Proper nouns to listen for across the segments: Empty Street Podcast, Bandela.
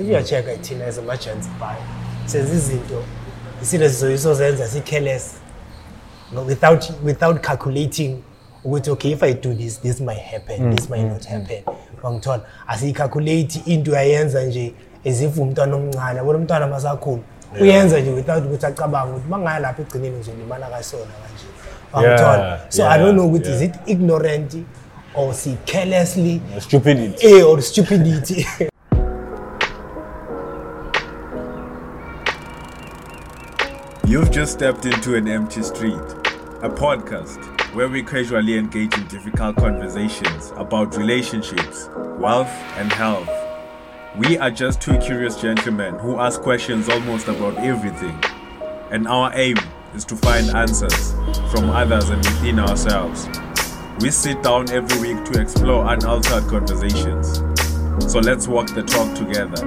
Ibuya-check-a thina as merchants buy. Senza izinto isizozenza si careless. Without calculating ukuthi okay, if I do this, this might happen, this might not happen. Ngithola asiyicalculate into ayenza nje ezivuma umntwana omncane, wona umntwana masakhulu. Uyenza nje without ukuthi acabanga ukuthi mangaya lapha egcineni nje limana kasona kanje. Ngithola. So I don't know what is it, ignorant or see carelessly stupidity. Or stupidity. You've just stepped into an empty street, a podcast where we casually engage in difficult conversations about relationships, wealth, and health. We are just two curious gentlemen who ask questions almost about everything, and our aim is to find answers from others and within ourselves. We sit down every week to explore unaltered conversations. So let's walk the talk together,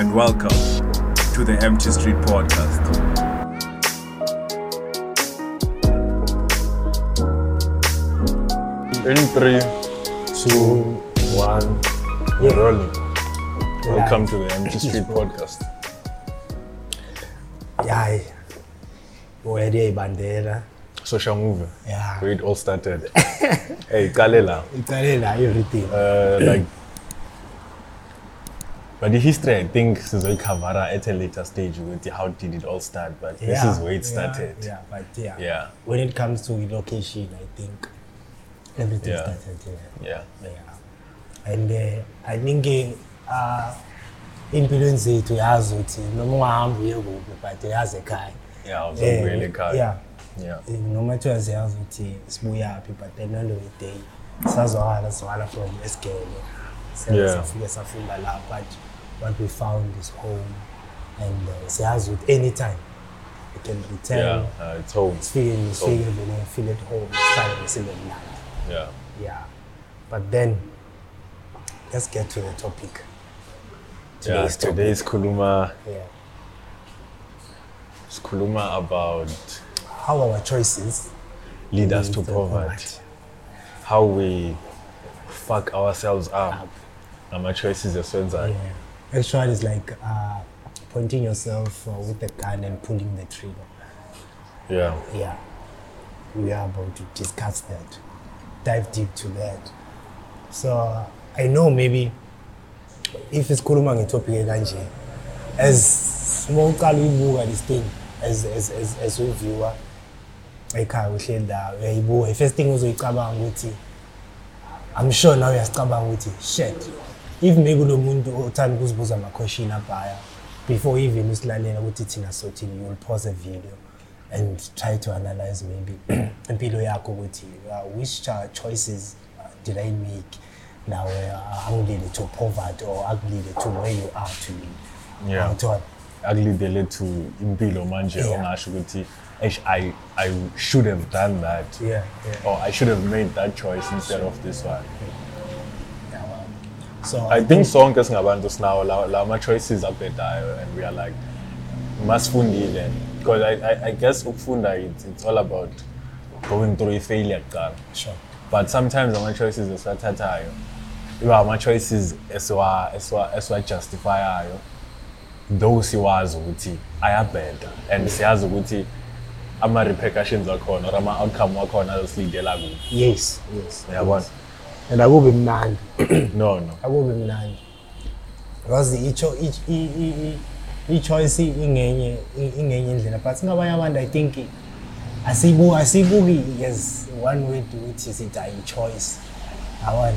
and welcome to the Empty Street Podcast. In 3, 2, 1, we're rolling. Welcome to the Empty Street Podcast. Yeah, we're here in Bandela. Social move. Yeah. Where it all started. Hey, Kalela, everything. But the history, I think, is like Kavara at a later stage with how did it all start. But this is where it started. Yeah, but when it comes to relocation, I think everything started here. Yeah. And I think influence to us, no more but there has a guy. Yeah, I was really guy. Yeah. No matter as has it's more happy, but then all the day, Sazoala from SKL. But what we found is home, and Sazout anytime. It can return. Yeah, it's home. It's feel at home, it's time, it's in the night. Yeah. But then, let's get to the topic. Today's Kuluma. Yeah. It's Kuluma about how our choices lead us to poverty. How we fuck ourselves up. And my choices are so inside. Yeah. Actually, it's like pointing yourself with the gun and pulling the trigger. Yeah. We are about to discuss that. Dive deep to that. So I know maybe if it's Kulumang topic as small Kalu this thing as a viewer, I can't share that. The first thing was I'm sure now you're stubborn with it. Shit. If Megulo Mundo time goes my question before even Muslan with it in a certain you will pause a video and try to analyze maybe which choices did I make now how led to poverty or how led to where you are to me. Yeah. How led to impilo manje ongasho ukuthi I should have done that. Yeah. Or I should have made that choice instead of this one. Yeah, well, so I think sonke singabantu now la choices are better and we are like masifundile. Because I guess ukufunda it's all about going through a failure. Sure. But sometimes my choices are so tatayo. My choices as well justify those who are zuti. I am better, and si azuti, ama repercussions are gone or ama outcome are gone. Yes. Yes. And I will be mad. No. I will be mad. Because each. Each choice in indlela but ngabanye abantu I think asibuki yes one way to it is it a choice yabona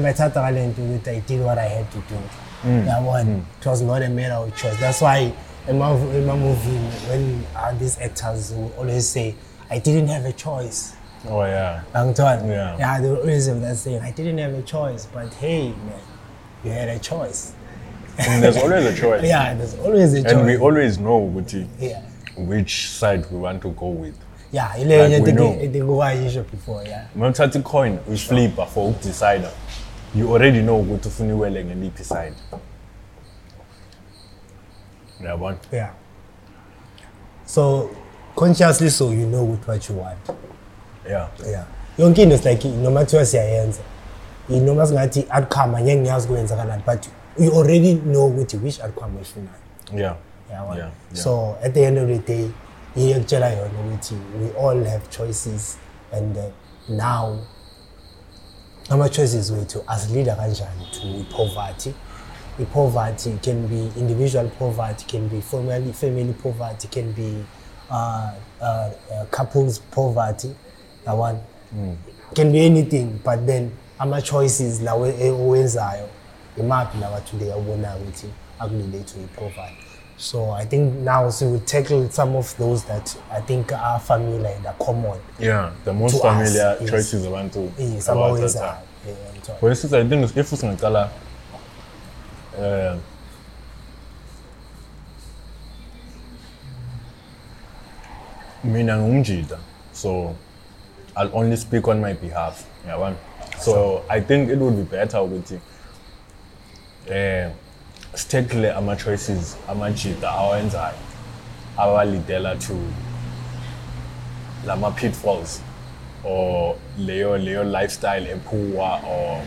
my talent ukuthi I did what I had to do it was not a matter of choice. That's why in my movie when these actors will always say I didn't have a choice. Oh yeah. Yeah, they always have that saying I didn't have a choice, but hey man, you had a choice. And there's always a choice. Yeah, there's always a choice. And we always know which side we want to go with. Yeah, like we know. When you a coin, we flip for the side. You already know what to funi welling and leap side. Yeah, one. Yeah. So consciously, so you know what you want. Yeah. Your kid is like no matter what your hands, you know what's going to outcome and young girls going to but you already know which outcome is final. Yeah. So at the end of the day, we all have choices, and now our choices were to as leader to poverty. The poverty can be individual poverty, can be family poverty, can be couples poverty. That one can be anything. But then our choices now always are the map now today. I want to relate to poverty. So I think now we tackle some of those that I think are familiar and are common. Yeah, the most familiar us, choices I want to. Yes, I always are. For instance, I think if it's Nutella. So I'll only speak on my behalf. So I think it would be better with stackle ama choices amajida awenzayo awalidela to lama pitfalls or leyo lifestyle epoor or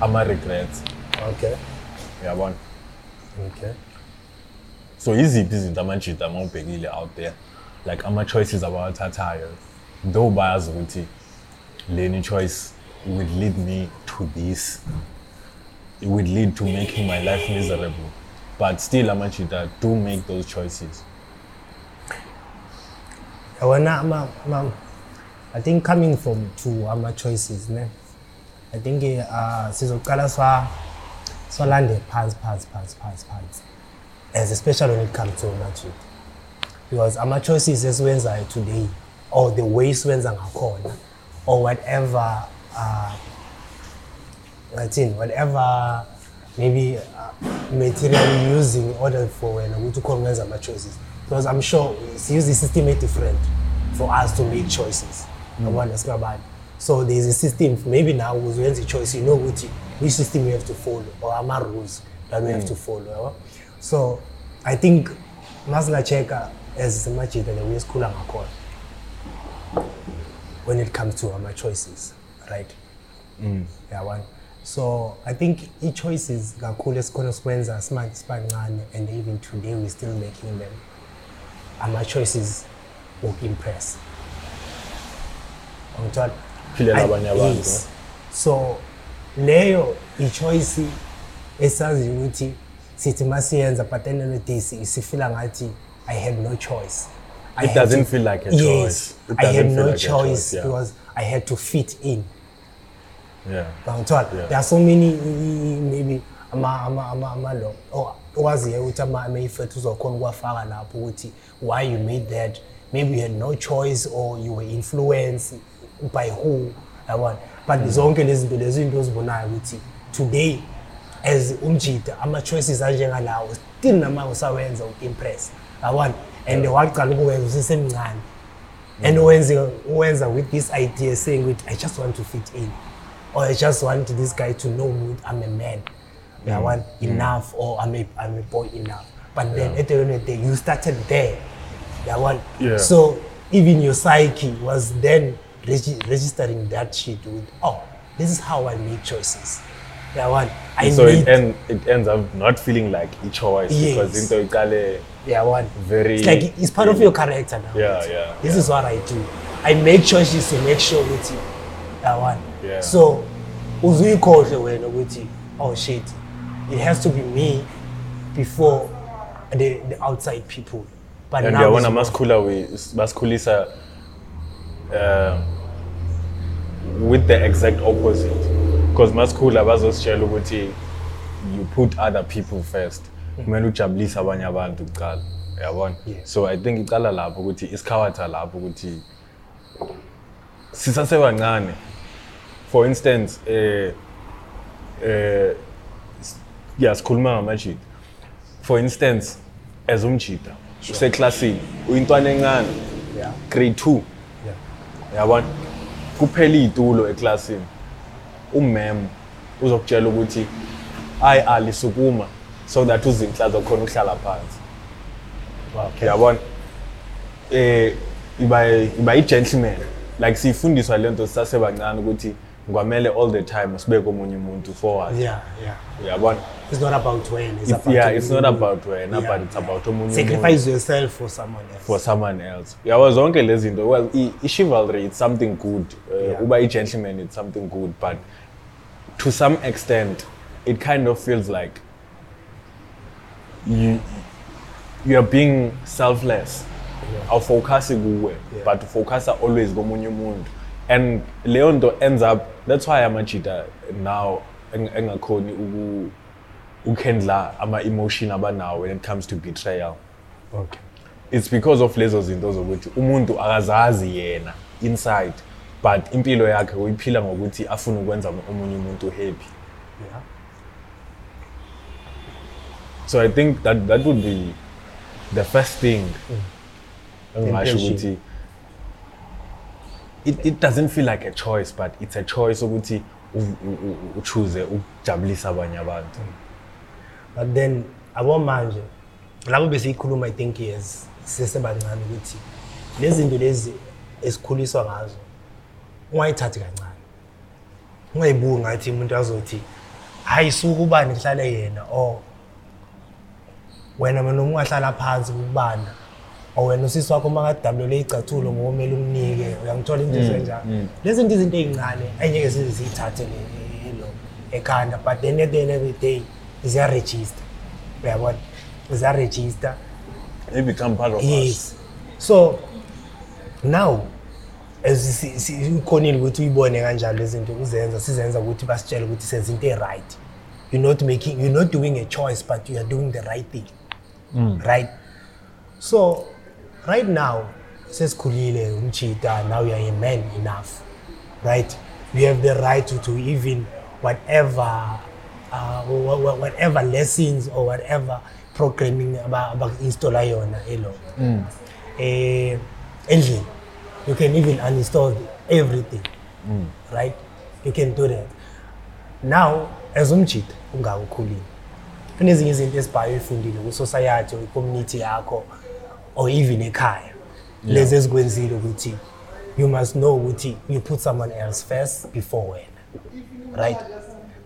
ama regrets. Okay. So easy izinto amajida amawubhekile out there, like ama choices abawathathayo, though bayazi ukuthi leni choice would lead me to this. It would lead to making my life miserable. But still, amachita do make those choices. I think coming from two ama choices, ne? I think sizokala swalande pass. As especially when it comes to amachita. Because ama choices as wenza today, or the ways wenza ngakhona, or whatever whatever maybe material you're using in order for when I'm going to call my choices. Because I'm sure it's usually systematic different for us to make choices. So there's a system, maybe now when the choice, you know which system we have to follow, or our rules that we have to follow. So I think Masla Cheka as much as the way school call when it comes to our choices, right? So I think each choice is Gakule's consequences are smart, and even today we're still making them. And my choices will impress. So Leo, each choice is as unity, city masians, but then in the days, you feel like I had no choice. It doesn't feel like a choice. I had no choice because I had to fit in. There are so many maybe ama or waziye uthi ama ifethu zokhona ukwafaka lapho ukuthi why you made that, maybe you had no choice or you were influenced by who but zonke lezi zinto ozibonayo ukuthi today as umjida ama choices anjengalawo still namawo sawenza ukimpress and waqala ukuwenza usemncane and wenza with this idea saying with I just want to fit in, or I just want this guy to know me, I'm a man. I want enough, or I'm a boy enough. But then at the end of the day, you started there. So even your psyche was then registering that shit with, oh, this is how I make choices. It ends up not feeling like a choice because it's like it's part of your character now. This is what I do. I make choices to make sure with you. So Uzui calls away Noguchi, oh shit, it has to be me before the outside people. But and now I must cool away Basculisa with the exact opposite. Because Mascula was Cheluguti, you put other people first. Menuchablisa Banyaban to Gal. So I think Gala Labuguti is Kawata Labuguti. Sisasevangane. For instance, for instance, as umchita, say classy, grade 2. Yabona, kuphela itulo eclassini. Umem, uzokutshela ukuthi I alisukuma so that uzinhla zokhona uhlala phansi. Yabona, iba gentleman. Like sifundiswa lento sisasebancane ukuthi Ngwamele all the time asibeke omunye umuntu forward. Yeah, yeah. Uyabona? It's not about when, it's about yeah, it's not about when, yeah, but it's about omunye. Sacrifice yourself for someone else. For someone else. Yabo zonke lezi zinto, well, chivalry it's something good. Uba i-gentleman it's something good, but to some extent it kind of feels like you're being selfless. I'll focus kuwe, but focus always komunye umuntu. And Leondo ends up, that's why I'm a cheater now, engakoni ukhendla ama emotion aba nawo when it comes to betrayal. Okay. It's because of lezo zinto zokuthi umuntu akazazi yena inside, but impilo yakhe uyiphila ngokuthi afuna ukwenza omunye umuntu happy. Yeah. So I think that would be the first thing. Mm. It doesn't feel like a choice, but it's a choice ukuthi uchoose ukujabulisa abanye abantu. But then abomanje labo besikhuluma I think yes sisebancane ukuthi lezi zinto lezi esikhuliswa ngazo ungayithathi kancane. Ungayibuki ngathi umuntu azothi hayi suku ubani ihlale yena or wena mina ungahlala phansi kubana. When you see Swakoma, Tabula, Catulo, Womelum, I'm telling you, doesn't this thing, I guess it's tattered, a kind of, but then every day is a register. What is a register? They become part of us. So now, as you call in with two born and listen to the answers of what you must tell what says in their right. You're not doing a choice, but you are doing the right thing. Mm. Right? So, right now, says Kulile, Umchita, now you are a man enough, right? You have the right to even whatever lessons or whatever programming about installing on Elo. Engine, you can even uninstall everything, right? You can do that. Now, as Umchita, Unga Kulile, anything is in this by funding, society, or community, or even a car. Let's just go and see the you must know what you put someone else first before when. Right?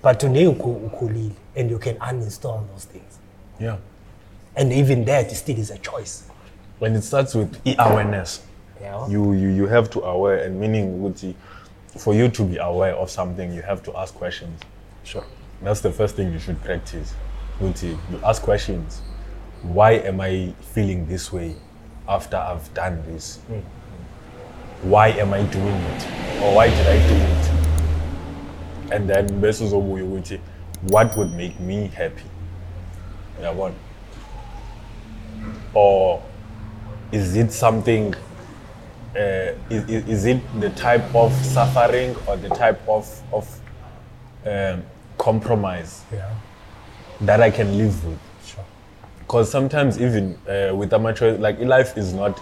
But today you could leave and you can uninstall those things. Yeah. And even that still is a choice. When it starts with awareness, you have to aware, and meaning for you to be aware of something, you have to ask questions. Sure. That's the first thing you should practice. You ask questions. Why am I feeling this way after I've done this? Mm. Why am I doing it? Or why did I do it? And then, what would make me happy? Or is it something, is it the type of suffering or the type of compromise that I can live with? Because sometimes even with amateur, like life is not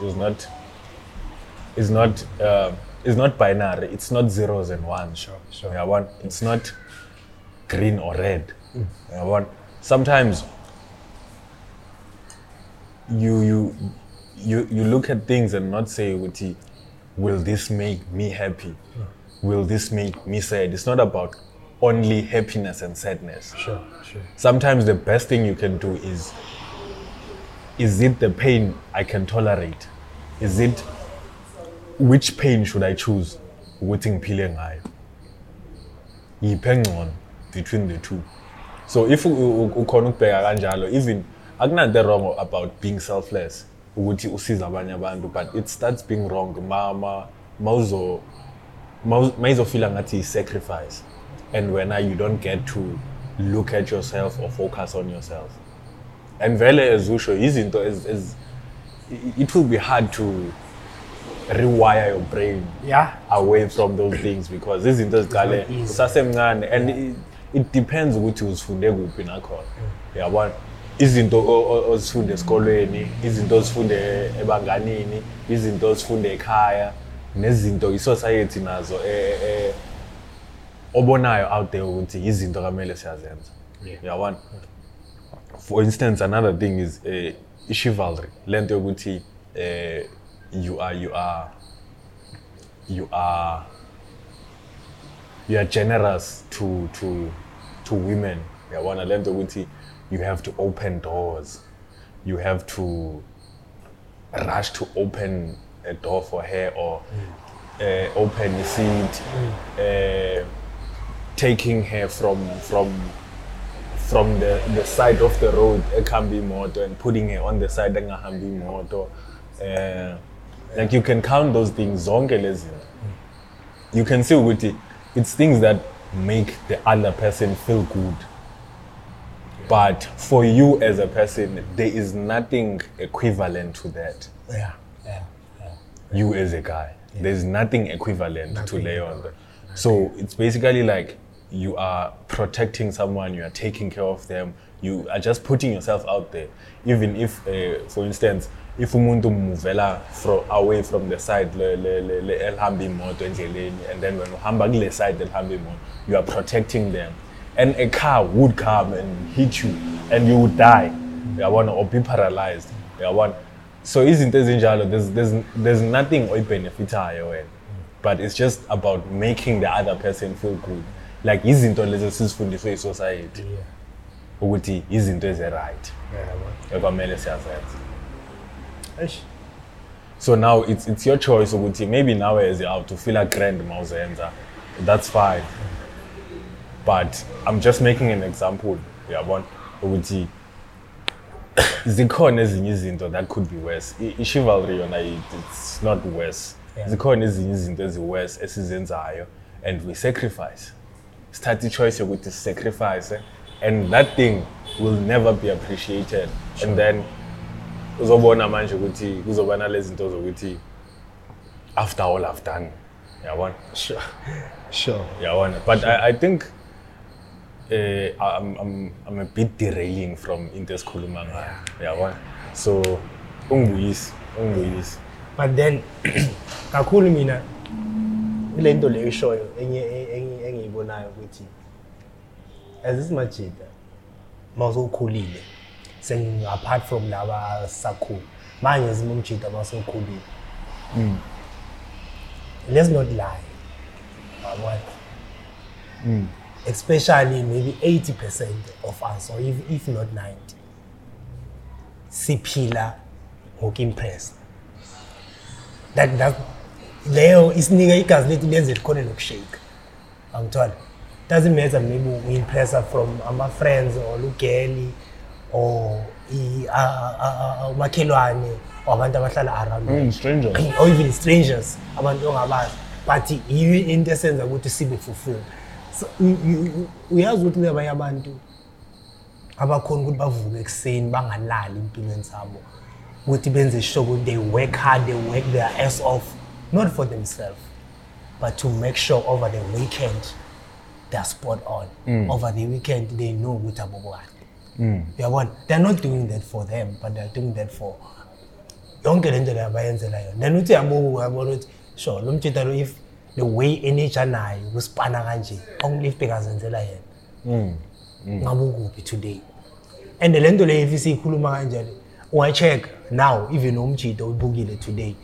binary. It's not zeros and ones. Sure. It's not green or red. Sometimes you look at things and not say, will this make me happy? Will this make me sad? It's not about only happiness and sadness. Sure. Sometimes the best thing you can do is it the pain I can tolerate? Is it which pain should I choose? Waiting peeling eye. Depending on between the two. So if even I'm not that wrong about being selfless, but it starts being wrong. Mauzo feeling that is sacrifice. And when you don't get to look at yourself or focus on yourself. And vele ezusho izinto as it will be hard to rewire your brain away from those things because izinto zigale usasemncane and it depends ukuthi uzifunde kuphi nakhona. Yabona izinto ozifunde esikolweni, izinto ozifunde ebanganini, izinto ozifunde ekhaya nezinto isociety nazo obonayo out there ukuthi izinto kamele siyazenza. Yabona. For instance, another thing is chivalry. Lento yokuthi you are you are generous to women. You have to open doors. You have to rush to open a door for her, or open the seat, taking her from the side of the road, and putting her on the side, like you can count those things. You can see with it, it's things that make the other person feel good. But for you as a person, there is nothing equivalent to that. You as a guy, there's nothing equivalent to lay on. So it's basically like you are protecting someone, you are taking care of them, you are just putting yourself out there. Even if, for instance, if umuntu muvela from away from the side, and then when uhamba kule side, you are protecting them. And a car would come and hit you, and you would die, or be paralyzed. So isn't this in general? There's nothing we benefit away, but it's just about making the other person feel good. Like isn't all this is from the free society? Ukuthi isn't this right? So now it's your choice. Ukuthi maybe now as you have to feel like grand mouse enza, that's fine. But I'm just making an example. Ukuthi zikhona ezinye izinto that could be worse. Chivalry yona it's not worse. Zikhona ezinye izinto eziworse esizenzayo, and we sacrifice. Start the choice yokuthi sacrifice, and that thing will never be appreciated. Sure. And then uzobona manje ukuthi kuzoba nalezinto zokuthi after all I've done. But I think I'm a bit derailing from Intes Kulumanga. So unguis. But then kakhulu mina ilento le ishoyo engiyibonayo ukuthi azizimajida mawuzokhulile apart from laba sakhulu manje zimumjida mawuzokhulile. Let's not lie. Especially maybe 80% of us, or if not 90, siphila ngokimpressed. That leo isinika igazi lethu lenze likhone nokushake. Angithola. Doesn't matter maybe we impress her from our friends or lugeli or umakhelwane or abantu abahlala around strangers or even strangers abantu ongabazi, but you in the sense ukuthi sibe fulfilled. So uyazi ukuthi abanye abantu abakhona ukuthi bavuke ekuseni bangalali impilweni zabo ukuthi benze sure they work hard, they work their ass off, not for themselves but to make sure over the weekend they're spot on. Over the weekend they know ukuthi abobani. They're not doing that for them, but they're doing that for yonke lento le abayenzela yona. Then uthi yabona ukuthi sure lo mtshita lo if the way energy nayo kusipana kanje onglifte kazenzela yena. Ngabe kuphi today? And the lento le if sikhuluma kanje le uya check now, even umtshita ubukile today.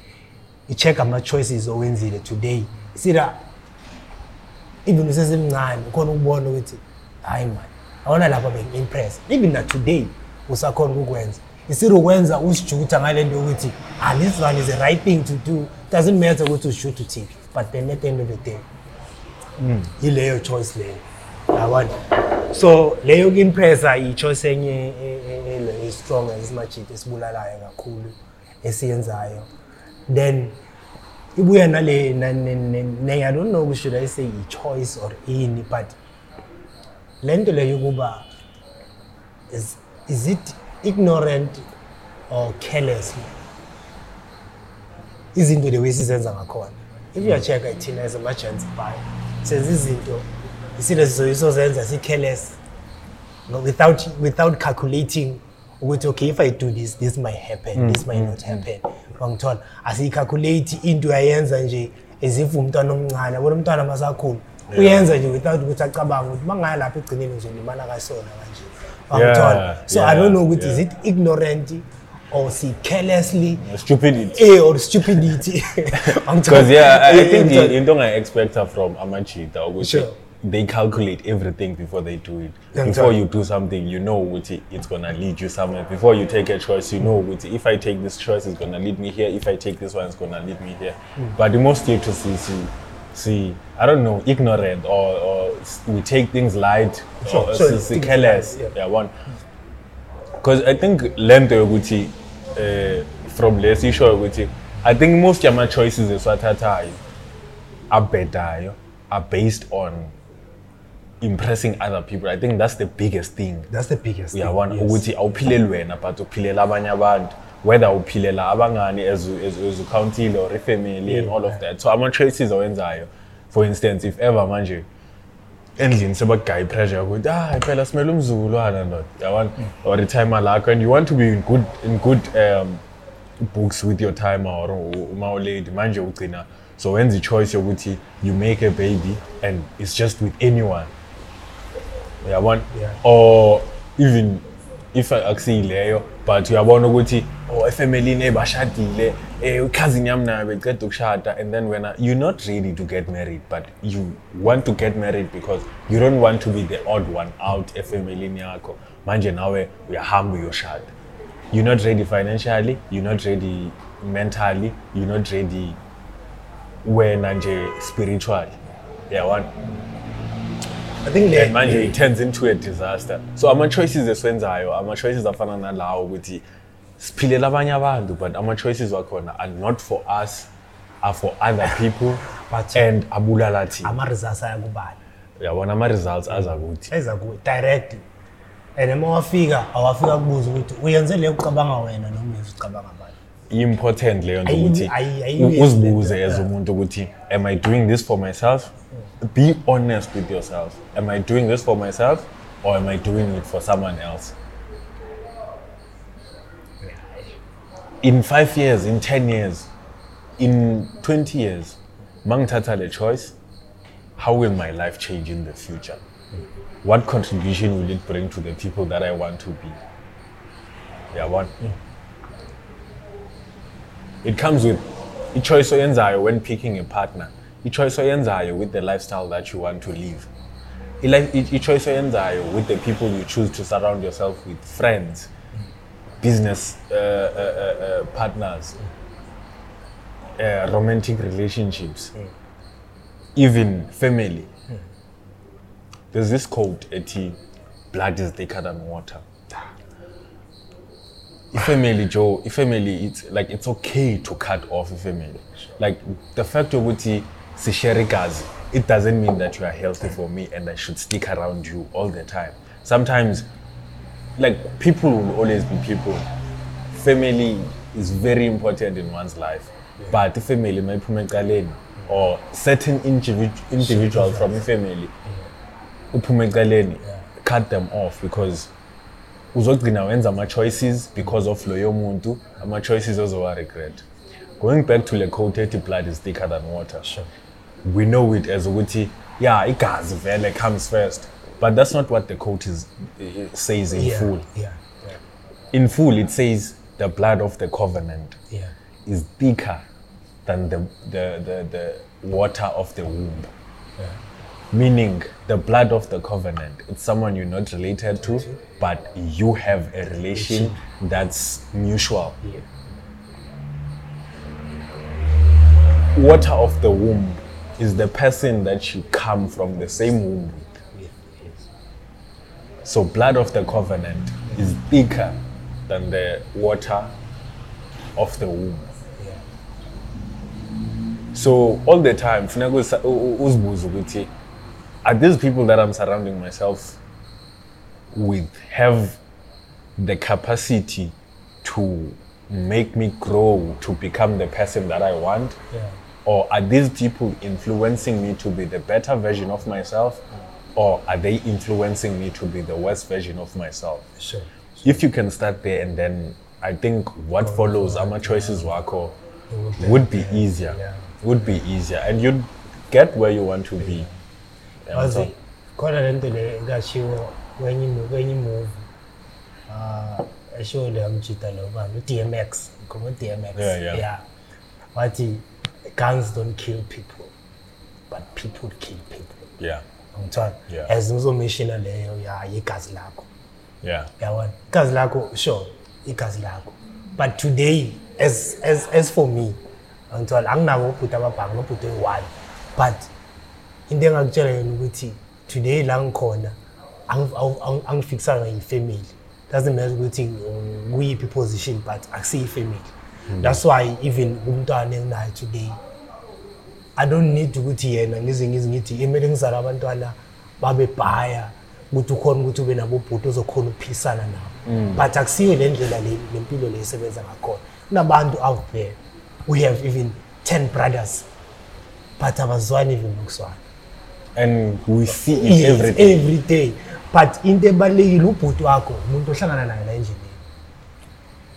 I check ama choices owenzile today. Sira even usesemncane ukhona ukubona ukuthi hayi man awona lapha be impressed. Even that today usakhona ukwenza. Isiru kwenza usijutha ngale nto ukuthi this one is the right thing to do. Doesn't matter ukuthi usijutha uthini, but then at the end of the day ileyo choice leyo. So leyo impressa i-choice enye strong as much it esibulalayo kakhulu esiyenzayo. Then ibuya nale I don't know should I say i-choice or ini, but lento leyo kuba is it ignorant or careless? Izinto the way sizenza ngakhona. If you check it thina as a merchant buy, says izinto isizozenza si careless without calculating ukuthi okay if I do this might happen, this might not happen. Ngithola asiyicalculate into ayenza nje ezivuma umntwana omncane, wena umntwana masakhulu uyenza nje without ukuthi acabanga ukuthi mangaya lapha egcineni nje limana kasona kanje. So I don't know, is it ignorant or say carelessly. Stupidity. Or stupidity. Because I think you don't expect her from Amachi that would sure. They calculate everything before they do it. Before you do something, you know it's going to lead you somewhere. Before you take a choice, you know if I take this choice, it's going to lead me here. If I take this one, it's going to lead me here. Mm. But the most status is see, I don't know, ignorant or we take things light or careless. Yeah, one. Because I think from less issue, I think most of my choices is what are better are based on impressing other people. I think that's the biggest thing. Yeah, one. Yes. Whether uphilela abangani as a county or a family and all of that. So I'm on choices or enzayo. For instance, if ever manje endlin seba guy pressure go phela smela umzulwana not. I want or the timer lakho and you want to be in good books with your timer or mawledi manje ugcina. So when the choice yokuthi you make a baby and it's just with anyone. Yeah, one or even if I actually leyo but you are born ukuthi family nebashadile cousin yami nayo beceda ukushada and then when you're not ready to get married but you want to get married because you don't want to be the odd one out family yakho manje nawe uyahamba uyoshada. You're not ready financially, you're not ready mentally, you're not ready when nje spiritually. Yeah, one. I think it turns into a disaster. So our choices are fana nalawo ukuthi siphilela abanye abantu but our choices wakhona are not for us, are for other people and abulala thi. Ama results ayakubani. Uyabona ama results azakuthi. Ezakuthi directly. And uma wafika kubuza ukuthi uyenze le ucabanga wena noma ucabanga abanye. Important leyo ukuthi uzibuze as umuntu ukuthi am I doing this for myself? Be honest with yourself. Am I doing this for myself or am I doing it for someone else? In 5 years, in 10 years, in 20 years, mangithatha le choice, how will my life change in the future? What contribution will it bring to the people that I want to be? Yeah, one. It comes with a choice when picking a partner. You choice with the lifestyle that you want to live. You choice with the people you choose to surround yourself with, friends, business partners, romantic relationships, even family. There's this quote, blood is thicker than water. Family, Joe. Family, it's like it's okay to cut off family. Like the fact of ukuthi sisherikazi, it doesn't mean that you are healthy for me and I should stick around you all the time. Sometimes, like people will always be people. Family is very important in one's life, but the family may phumeqaleni or certain individual from the family, uphumeqaleni, cut them off because. Uzogcina wenza ama choices because of loyo muntu, ama choices ozowa regret. Going back to the quote, blood is thicker than water. Sure. We know it as ukuthi, igazi vele comes first. But that's not what the quote says in full. Yeah. In full, it says the blood of the covenant is thicker than the water of the womb. Yeah. Meaning, the blood of the covenant, it's someone you're not related to, but you have a relation that's mutual. Yeah. Water of the womb is the person that you come from the same womb with. So blood of the covenant is thicker than the water of the womb. So all the time, are these people that I'm surrounding myself with have the capacity to make me grow, to become the person that I want? Yeah. Or are these people influencing me to be the better version of myself? Or are they influencing me to be the worst version of myself? Sure. If you can start there and then I think what follows, ama choices wakho, would be easier. And you'd get where you want to be. Also, when you move, ashole amjita lo bani DMX ngoba DMX yeah wathi guns don't kill people but people kill people yeah ngitshana as ngizomishina leyo ya igazi lakho yeah yabona igazi lakho sure igazi lakho but today as for me ngitshana anginako ubhuti ababhangi ubhuti one but into engakutshela yena ukuthi today la ngikhona angifixanga ifamily doesn't matter ukuthi kuyiphi position but akusiyi ifamily that's why even umntwana enginayo today I don't need ukuthi yena ngizingizi ngithi imele ngizala abantwana babebhaya ukuthi ukhona ukuthi ube nabo bhuti ozokhona uphisana nabo but akusiyo le ndlela le lempilo le isebenza ngakhona kunabantu out there we have even 10 brothers but abazwani even ukuswana and we see it yes, every day but into ebalekile ubhuti wakho umuntu ohlangana naye la endlini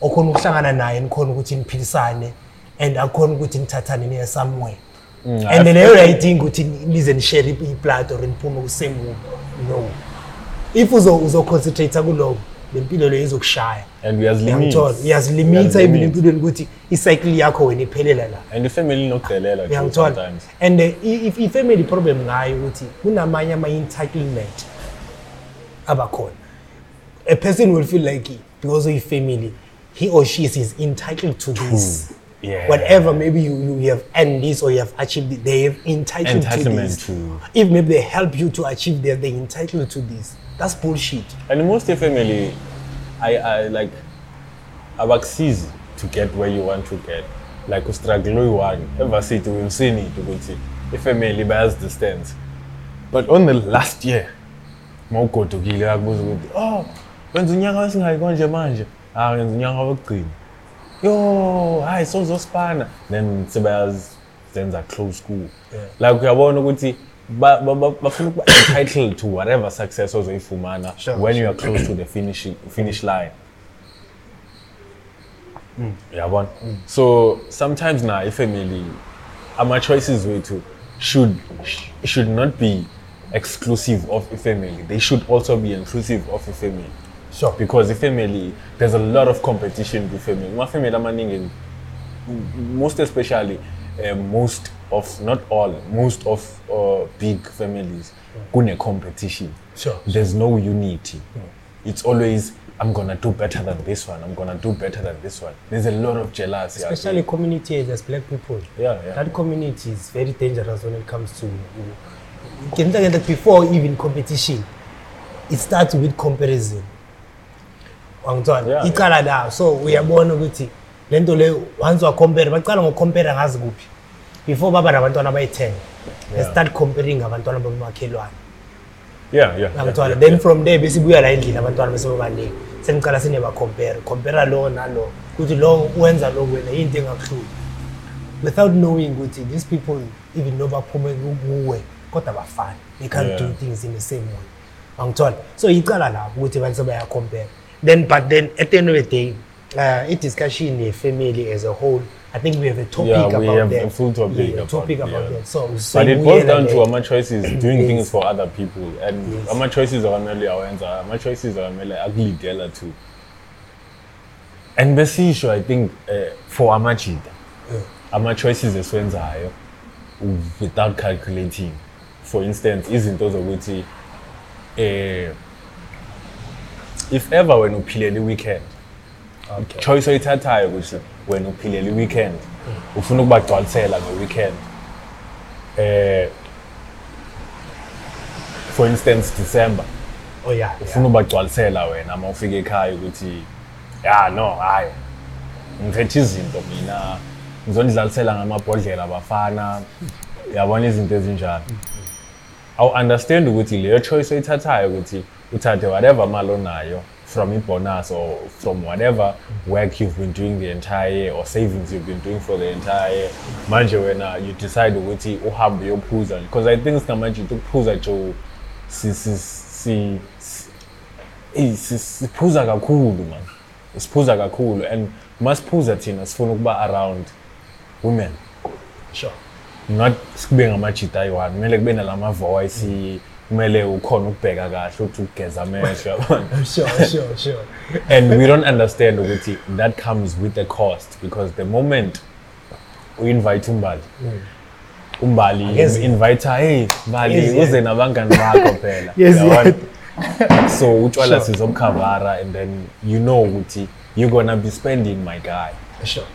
okhona ukuhlangana naye nikhona ukuthi niphilisane and akhona ukuthi nithathane niye somewhere and leyo writing ukuthi nize nishare iplato or niphume kusame no if uzo concentrate kuloko lempilo leyo izokushaya and uyazilimita even impilo ukuthi icycle yakho wena iphelela la and ifamily nokudelela sometimes and if ifamily problem ngayo ukuthi kunamanye ama entitlement abakhona a person will feel like it because of his family he or she is entitled to this whatever maybe you have earned this or you have achieved it, they have entitled to this if maybe they help you to achieve that they entitled to this that's bullshit and most family I like abakusizi to get where you want to get like you struggle you want ever see to win see need ukuthi family bias distance but on the last year mawugodukile akubuza ukuthi oh wenza unyaka wesingayi konje manje ah wenza unyaka wokugcina yo hayi sozosipana then sebazenza close school like uyabona ukuthi bafuna ukuba entitled to whatever success ozoyifumana when you are close to the finish line yabona so sometimes na ifamily ama choices wethu should not be exclusive of a family. They should also be inclusive of a family. Sure. Because a family, there's a lot of competition with family. One family amaningi, most especially, most of big families, kuna competition. Sure. There's no unity. It's always, I'm gonna do better than this one. I'm gonna do better than this one. There's a lot of jealousy. Especially communities as black people. Yeah. That community is very dangerous when it comes to. Before even competition, it starts with comparison. So we are born with it. Once we compare, but we compare as group. Before Baba abantwana bay 10, they start comparing abantwana bomakhelwane. Yeah. Then from there, basically we are like abantwana besobane. Seniqala sine ba compare lo nalo. Kuthi lo wenza lo wena into engakhulu. Without knowing ukuthi these people even know baphuma kuwe. Kodwa bafana they can't do things in the same way angithola so iqala lapho ukuthi abantu baya compare then but then at the end of the day it discussion ye family as a whole I think we have a topic about that we have a full topic about that so but it boils down to ama choices doing things for other people and ama choices akamele awenza ama choices akamele akulidela too and bese issue I think for amajida ama choices esiwenzayo without calculating. For instance, isn't also ukuthi if ever when uphelele weekend choice oyithathayo ukuthi wena uphelele weekend ufuna ukubagcwalisela nge weekend for instance December ufuna ubagcwalisela wena uma ufika ekhaya ukuthi hayi ngithethe izinto mina ngizondidlalisela ngamabhodlela abafana yabona izinto ezinjalo awu understand ukuthi leyo choice oyithathayo ukuthi uthathe whatever imali onayo from i-bonus or from whatever work you've been doing the entire year or savings you've been doing for the entire year manje wena you decide ukuthi uhambe uyophuza because I think sinamanje ukuphuza nje siphuza kakhulu man siphuza kakhulu and masiphuza thina sifuna ukuba around women sure not being a machita you are mele kube nalama voice kumele ukhona ukubheka kahle uthi ugeza amehlo abantu. Sure. And we don't understand ukuthi that comes with a cost, because the moment we invite umbali is invite hey bali uze nabangani bakho phela. So utshwala sizomkhavara, and then you know ukuthi you're going to be spending my guy. Sure.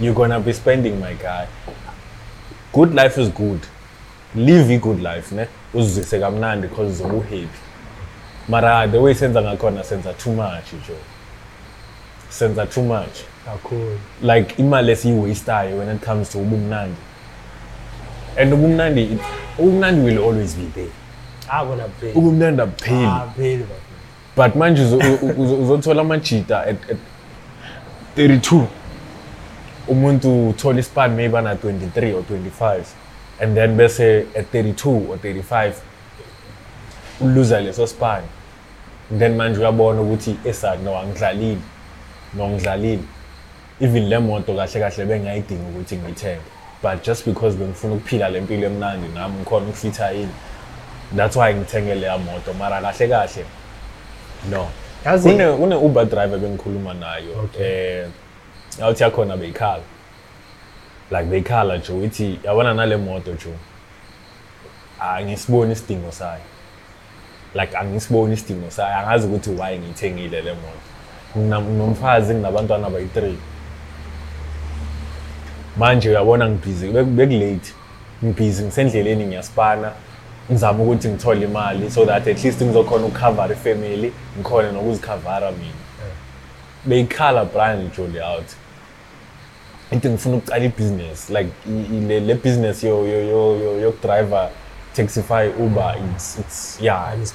You're going to be spending my guy. Good life is good. Live a good life, ne? Uzise kamnandi because uzoba happy. Mara the way senza ngakhona senza too much, Joe. Senza too much. Cool. Like imali esiyiwastayo when it comes to ubumnandi. And ubumnandi will always be there. I'm going to pay. Ubumnandi apheli. Apheli. But manje uzothola amajita at 32. Umuntu uthola ispan maybe na 23 or 25. And then they say at 32 or 35, lose a little span. Then manje uyabona ukuthi esa no angidlalile, Even le moto kahle bengayidinga ukuthi ngithenge. But just because bengifuna ukuphila lempilo emnandi nami ngikhona ukufitha in. That's why ngithenge le moto mara kahle. No. Une Uber driver bengikhuluma nayo. Okay. Awuthi akhona beyikhala. Like beyikhala nje uthi yabona nale moto nje. Angisiboni isidingo sayo. Like angazi ukuthi why ngithengile le moto. Nomfazi nginabantwana bayi3. Manje uyabona ngibhizi bekulate. Ngibhizi ngisendleleni ngiyaspana. Ngizama ukuthi ngithole imali so that at least ngizokhona ukucover the family, ngikhona nokuzicovera mina. Beyikhala brand jolly out. Into ngifuna ukuqala i-business, like le business yo driver taxify Uber, it's yeah, I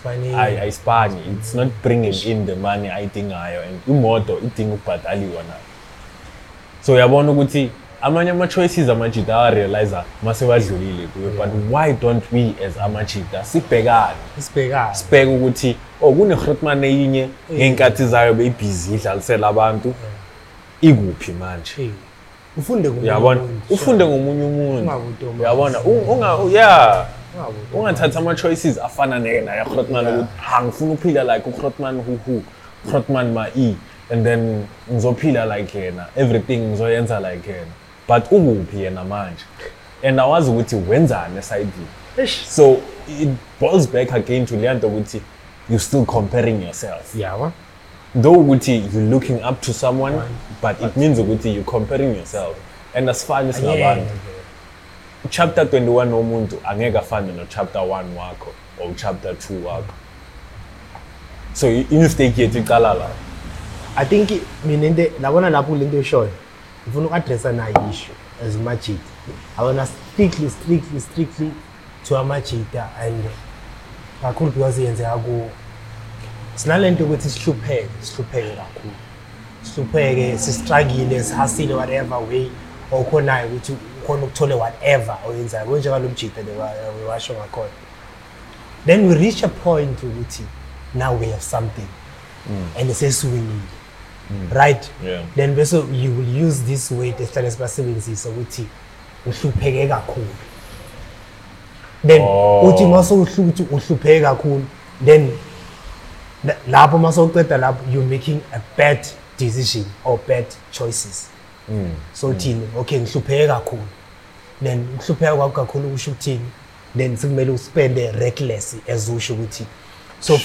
spend. It's not bringing in the money I think ayo, and imoto idinga ukubhadali wona. So uyabona ukuthi amanye ama choices amajita I realize mase badlulile kuwe, but why don't we as amajita sibhekane ukuthi kune Grootman eyinye ngenkathi zayo beyibhizi idlalisela abantu ikuphi manje ufunde ngomunye umuntu uyabona ungathatha ama choices afana naye Grootman ukuthi angifuna ukuphila like uGrootman who Grootman ma e, and then ngizophila like yena, everything ngizoyenza like yena, but ukuphi yena manje, and awazi ukuthi wenzani esidini. So it boils back again to learn ukuthi you're still comparing yourself. Yeah, what? Though Guti, you're looking up to someone, but it means Guti, you're comparing yourself. And as far as Chapter 21 no muntu angeka fana no chapter 1 wako or chapter 2 wako. So you mistake yethu iqalala. I think mina nde labona lapho lento eshoyo. Ngifuna ukaddressa nayi issue as much it. I want to strictly to amajita and kakhulu because yenzeka ku sinalento ukuthi sihlupheke kakhulu. Sihlupheke, sistruggle, sihasile whatever way okhonayo ukuthi ukhona ukuthola whatever oyenzayo konje kalomjita lewasho ngakhona. Then we reach a point ukuthi now we have something and sesiwinile. Right? Yeah. Then bese you will use this way to start esebenzisa ukuthi uhlupheke kakhulu. Then uthi mase uhluthi uhlupheke kakhulu, then lapho mase uqeda lapho you making a bad decision or bad choices. So thini okay ngihlupheke kakhulu, then ngihlupheka kwakho kakhulu usho uthini, then sikumele uspende reckless as usho ukuthi so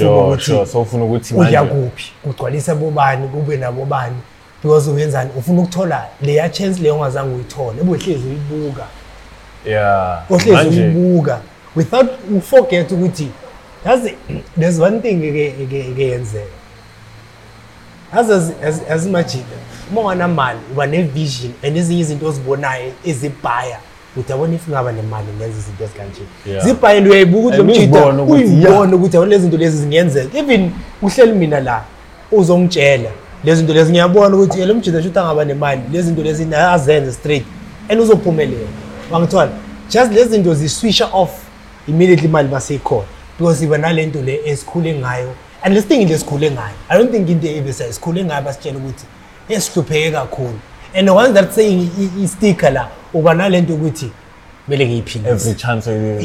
ufuna ukuthi manje uyakuphi ugcwalise bobani kube nabo bani because wenzani ufuna ukuthola leya chance leyo ongazange uyithole ebuhlezi uyibuka. Yeah. Without you forget ukuthi there's one thing again. As much more than man, one vision, and this is those bonai is a buyer. With a one if you have a man in this country. Zip and we boot on cheater, we born with our lesson to lessons in Yenzel. Even Ushel Minala, Ozong Chela, lesson to lesson, you're born with Yelum Chita, you have a man, lesson to lesson in Azen Street, and also Pomele. Just listen to the switch off immediately, man must say call because even I learn to lay a schooling eye and this thing in the schooling eye. I don't think in the ABC schooling eye was channel with a stupega cool. And the ones that saying is sticker, Ubana learn to witty, Mele ngiyiphilise every chance I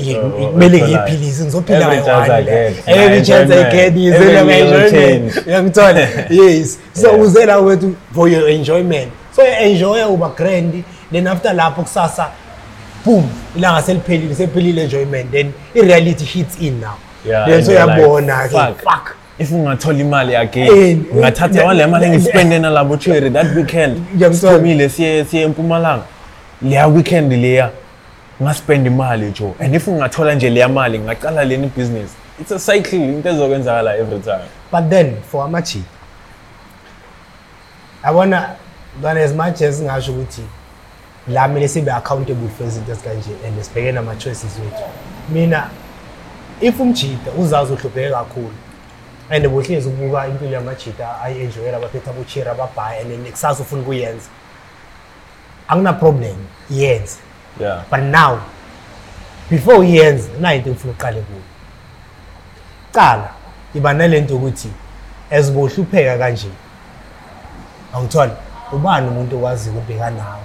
get. Yes. So uzela wethu for your enjoyment. So enjoy uba grand then after lapho kusasa boom ilanga seliphelile sephelile enjoyment then reality hits in now. Yeah. Then so yabona ke fuck if ungathola imali again ngathatha wale mali engispende na laboratory that weekend. Ngiyamsomile siye eMpumalanga. Leya weekend leya spend imali jo and if ungathola nje leya mali ngaqala leni business. It's a cycle into ezokwenzakala every time. But then for amachi I wanna that as much as ngasho ukuthi la mina sibe accountable for izinto esikanje and sibhekene nama choices wethu. Mina if umjita uzazi uhlupheke kakhulu and bohlezi ubuka impilo yamajita ay enjoyela abaphetha bochira ababhaye and nekusasa ufuna kuyenza. Angina problem yenze. Yeah. But now before uyenze nayinto ufuna uqale kuyo. Qala iba nalento ukuthi ezibohlupheka kanje. Awutholi ubani umuntu owazi ukubheka nawe.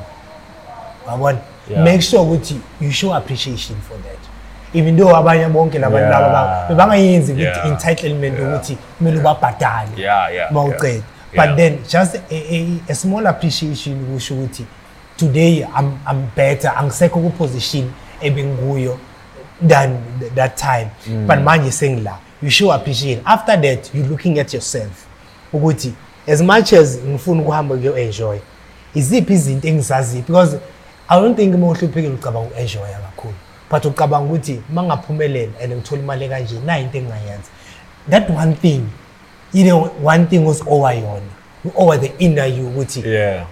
Babona make sure ukuthi you show appreciation for that. Even though abanye bonke labantu laba bangayenzi ukuthi entitlement ukuthi kumele ubabhadale. Yeah. Mawuqede. But then just a small appreciation kusho ukuthi today I'm better. Angisekho ku position ebinguyo than that time. But manje sengila you show appreciation. After that you looking at yourself ukuthi as much as ngifuna ukuhamba ngiyo enjoy iziphi izinto engizazi because I don't think mawuhlupheke ucabanga uenjoy kakhulu but ucabanga ukuthi mangaphumelela and ngithola imali kanje na into engayenza that one thing you know one thing was over yona over the inner you ukuthi yeah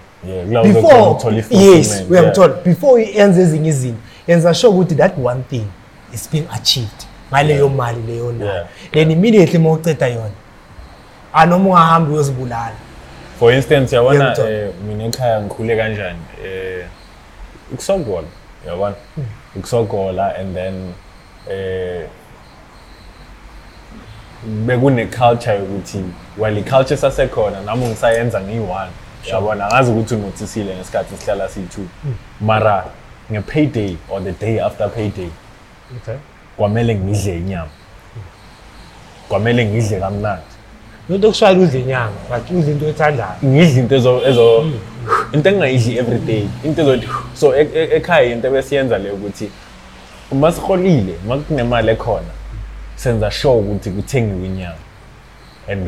before yes we have told before you enze ezinye izinto yenza sure ukuthi that one thing is being achieved ngaleyo mali leyo na then immediately mawuceda yona anoma hamba uyozibulala. For instance yabona mina ekhaya ngikhule kanjani ukusogola yabona ukusogola and then bekune culture ukuthi while I culture sasekhona nami ngisayenza ngiyi1 yabona ngazi ukuthi unothisile ngesikhathi sihlala si2 mara nge payday or the day after payday okay kwamele ngidle inyama kwamele ngidle kamnandi into kushaya udle inyanga but izinto ethandayo ngizinto ezo into engayidli every day into so ekhaya into besiyenza le ukuthi uma siholile makunemali ekhona senza show ukuthi kuthengiwe inyanga and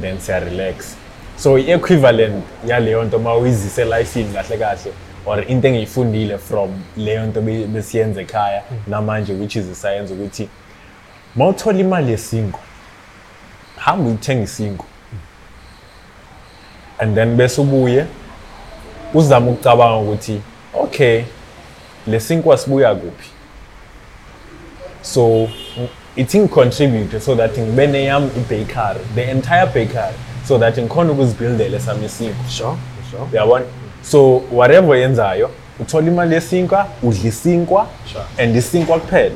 then siya relax so equivalent yaleyo nto mawizise life kahle kahle or into engiyifundile from leyo nto besiyenza ekhaya namanje which is science ukuthi mawuthola imali yesingo hamba uthenga isingo and then bese ubuye uzama ukucabanga ukuthi okay lesingo asibuya kuphi so it contribute so that ngibene yami ibakery the entire bakery so that ngikhona ukuzibuildela sami isingo sure yabona so whatever yenzayo uthola imali yesinko udla isinko and isinko kuphela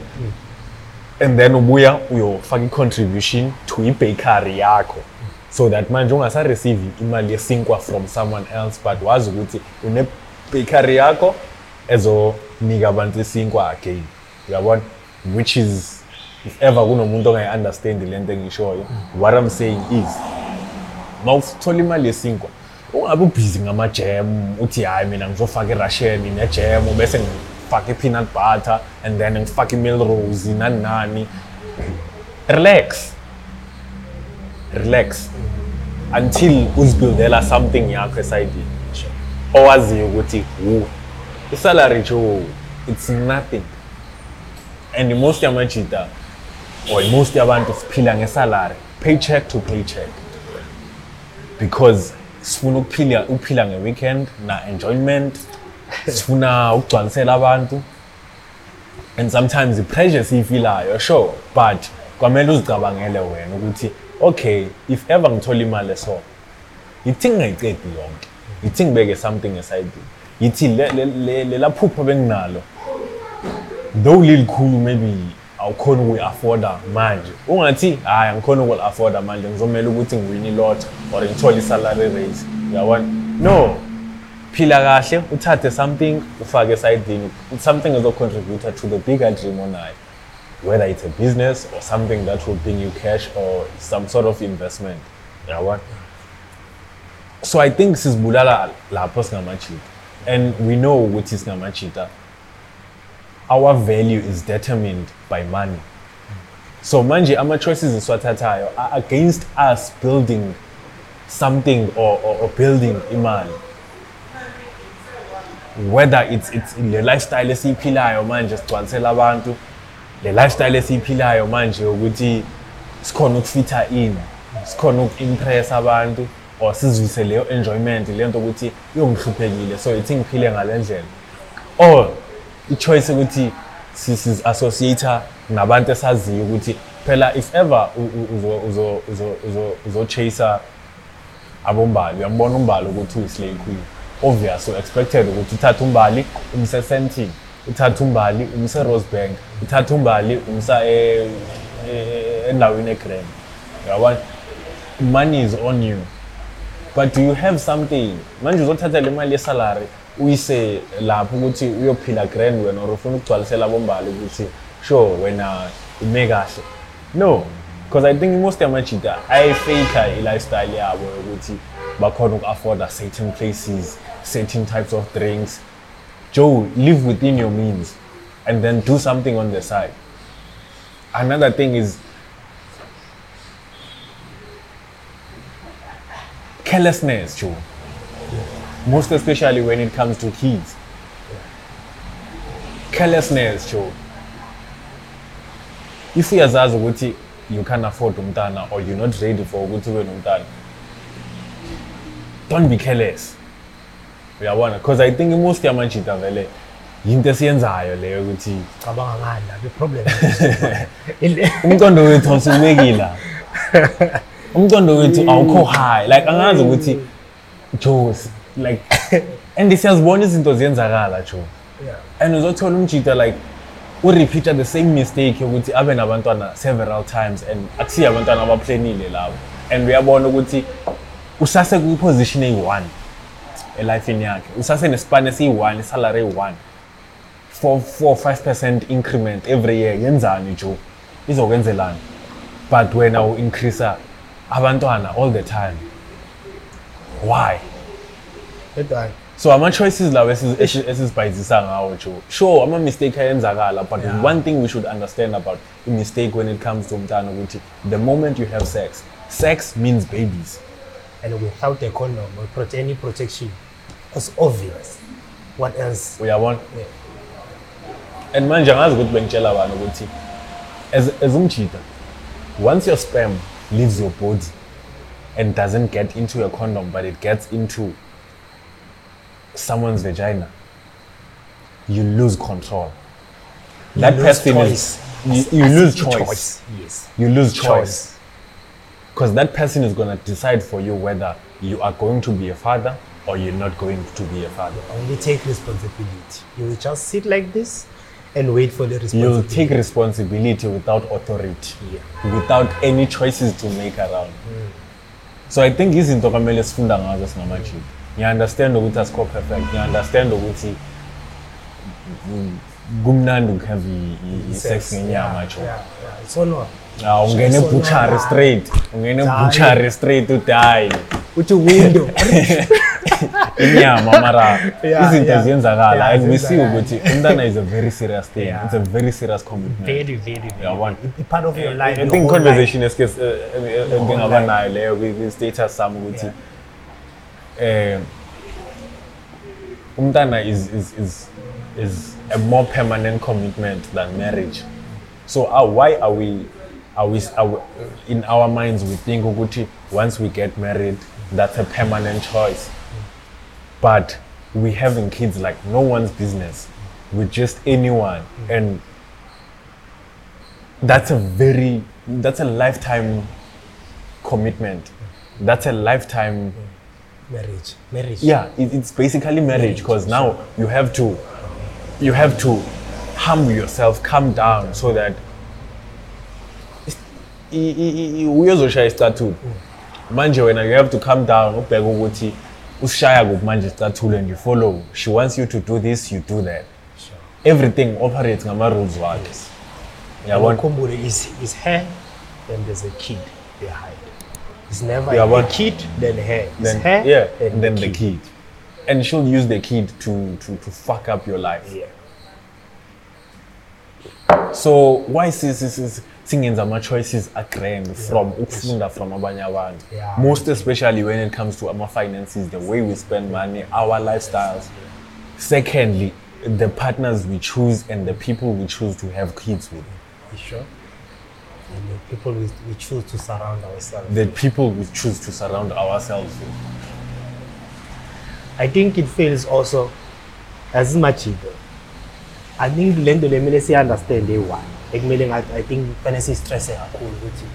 and then ubuya uyofaka i-contribution to i-bakery yakho so that manje ungasareceive imali yesinkwa from someone else but wazi ukuthi une-bakery yakho ezonika abantu isinkwa again uyabona which is if ever kunomuntu ongayi-understandi le nto engishoyo what I'm saying is mawuthola imali yesinkwa ungabe ubhizi ngama-jam uthi hayi mina ngizofaka i-russian ne-jam bese fucking peanut butter and then fucking Melrose nanani relax until uzbuildela something yakho esayidini owaziyo ukuthi isalary jo it's nothing and most yamajita or most yabantu siphila ngesalary paycheck to paycheck because sifuna ukuphila ngeweekend na enjoyment sifuna ukugcwalisela abantu and sometimes the pressure siyifilayo sure but kwamele uzicabangele wena ukuthi okay if ever ngithola imali so yithi ngayicedi yonke yithi ngibeke something aside yithi lela phupho benginalo though lilikhulu maybe awukhona ukuyi-afforda manje ungathi hayi angikhona ukuli-afforda manje ngizomele ukuthi ngiwini lot or ngithole isalary raise uyabona no phila kahle uthathe something ufake side. It's something as a contributor to the bigger dream on I, whether it's a business or something that will bring you cash or some sort of investment. You know what? So I think this is Budala la Posna Machita. And we know what is Namachita. Our value is determined by money. So manje our choices in Swatatayo are against us building something or building imali. Whether it's the lifestyle esiphila manje sitwanisela abantu, the lifestyle esiphila manje ukuthi sikhona ukufitha in, sikhona ukimpress abantu or sizivise leyo enjoyment lento ukuthi yongihluphekile so ithi ngiphile ngalendlela. Or the choice ukuthi sis associator nabantu esaziyo ukuthi phela if ever uzo chaser abombali uyambona umbali ukuthi uyislay queen obvious so expected ukuthi uthathe umbali umse Sandton, uthathe umbali umse Rosebank, uthathe umbali umsa endaweni eGrand. Yabona, money is on you, but do you have something? Manje uzothatha le mali salary uyise lapho ukuthi uyophila grand wena or ufuna ukugcwalisela abombali ukuthi sure wena ume kahle. No, because I think most amachita I fake a lifestyle yabo ukuthi bakhona ukafford certain places, certain types of drinks. Joe, live within your means and then do something on the side. Another thing is carelessness, Joe. Most especially when it comes to kids. Carelessness, Joe. If you azazi ukuthi you can't afford umntana or you're not ready for ukuthi ube nomntana, don't be careless. Uyabona, because I think most yamajita vele into esiyenzayo leyo ukuthi cabanga ngani la problem. Umqondo wethu usumekila. Umqondo wethu awukho high. Like angazi ukuthi Joes like and this has one izinto ziyenzakala Joe. Yeah. And uzothola umjita like we repeated the same mistake ukuthi abe nabantwana several times and akusiya abantwana abaplanile lawo. And uyabona ukuthi usase ku position eyi-1 elifini yakhe, usase nespan esiyi-1, salary eyi-1 for 4-5% increment every year, yenzani Joe, izokwenzelana? But wena u-increase abantwana all the time, why? So ama choices lawo esizibhayizisa ngawo Joe, sure ama mistake ayenzakala, but yeah. One thing we should understand about the mistake when it comes to umntana ukuthi the moment you have sex means babies. And without a condom or any protection, it's obvious. What else? We are one. Yeah. And manje angazi ukuthi bengitshela bani ukuthi as umchita, once your sperm leaves your body and doesn't get into a condom, but it gets into someone's vagina, you lose control. That person is you lose choice. Yes. You lose choice. Because that person is going to decide for you whether you are going to be a father or you're not going to be a father. Only take responsibility. You will just sit like this and wait for the responsibility. You'll take responsibility without authority, yeah. Without any choices to make around. Mm. So I think this is the most fundamental thing. You understand the Witter's core perfect, you understand the Witty Gumnandu have sex in your macho. It's all not. I'm going to butcher straight. I'm going to butcher straight to die. Put a window. Yeah, Mamara. Isn't as Yenzagala. And we see Uguti. Umntana is a very serious thing. Yeah. It's a very serious commitment. Very, very. Yeah, one. It's part of your life. I think conversation is because we state as some Uguti. Umntana is a more permanent commitment than marriage. So why are we in our minds we think ukuthi once we get married that's a permanent choice, but we having kids like no one's business with just anyone, and that's a lifetime commitment, that's a lifetime marriage. Yeah, it's basically marriage, because now you have to humble yourself, calm down, so that we also share a statute. Manje, when you have to calm down, Ushaya of Manchester Tulen, you follow. She wants you to do this, you do that. Sure. Everything operates on my rules. Yes. Yeah, Wakumbure is her, then there's a kid they hide. It's never a kid, then her. It's then, her, yeah, then the kid. And she'll use the kid to fuck up your life. Yeah. So why singing our choices are grand from ukufunda from abanye abantu. Most especially when it comes to our finances, the way we spend money, our lifestyles. Secondly, the partners we choose and the people we choose to have kids with. You sure? And the people we choose to surround ourselves with. I think it fails also as much either. I think lendo lemelesi understand they why. I think penalty stress is cool with you.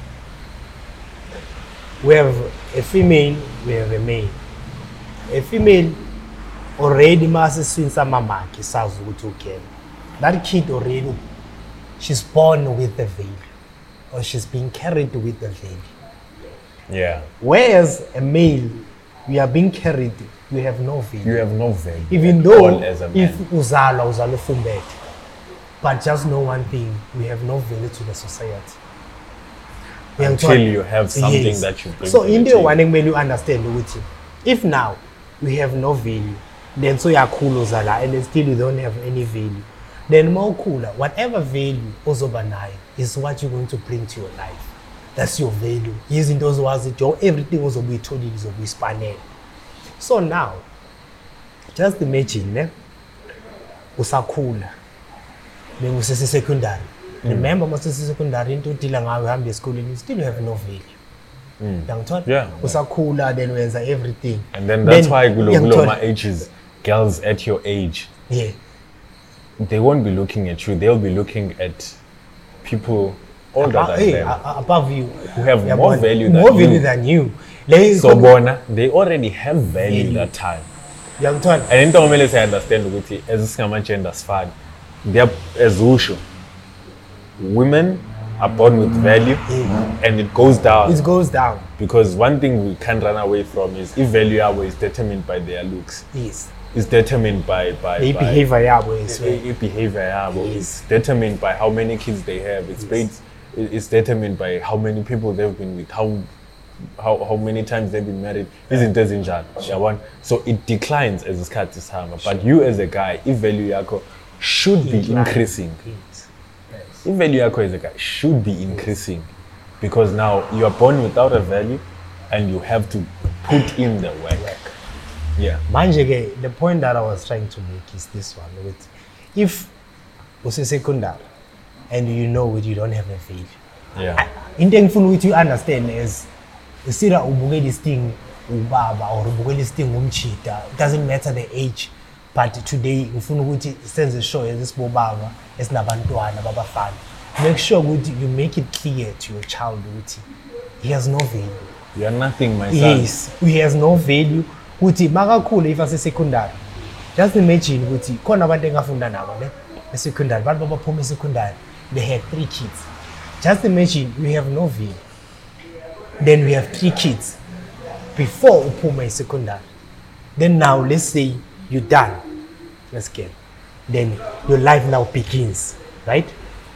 We have a female, we have a male. A female already must swing some mama kisas with. That kid already, she's born with the veil, or she's being carried with the veil. Yeah. Whereas a male, we are being carried. We have no veil. You have no veil. Even though if uzalo from bed. But just know one thing, we have no value to the society. Until you have something that you bring. So in the one when you understand with you. If now we have no value, then so you are cool uzala and then still you don't have any value. Then more cooler, whatever value ozobanai is what you're going to bring to your life. That's your value. Using those words, everything also be told it is be spanned. So now, just imagine, usakula, being secondary. Remember, most secondary into Tilanga school, you still have no value. Yeah. Usakula, then we everything. And then that's why Guloma ages girls at your age. Yeah. They won't be looking at you. They'll be looking at people older than them, above you, who have more value than you. So bona, they already have value that time. And in the moment, I understand with it as genders fad. They're as usual. Women are born with value, and it goes down. It goes down because one thing we can't run away from is if value is determined by their looks. Yes. It's determined by behavior. It's determined by how many kids they have. It's determined by how many people they've been with. How many times they've been married, isn't in Jan. So it declines as a scat is hammer. But you as a guy, if value yako should be increasing. Yes. If value yako as a guy should be increasing. Because now you are born without a value and you have to put in the work. Yeah. Manjege, the point that I was trying to make is this one with if Usesekunda and you know it, you don't have a value. Yeah. In thankful which you understand is instead of ubuge this thing ubaba or ubuge this thing umchita, it doesn't matter the age, but today ufunuguti sends a show as this bobaba as nabantwana babafana. Make sure you make it clear to your child uti he has no value. You are nothing, my son. Yes, he has no value. Uti magakhulu if as a secondary. Just imagine uti khona abantu engafunda nabo le secondary, abantu baphuma secondary, they had 3 kids. Just imagine we have no value. Then we have 3 kids before Upuma is secondary. Then now let's say you're done. Let's get. Then your life now begins, right?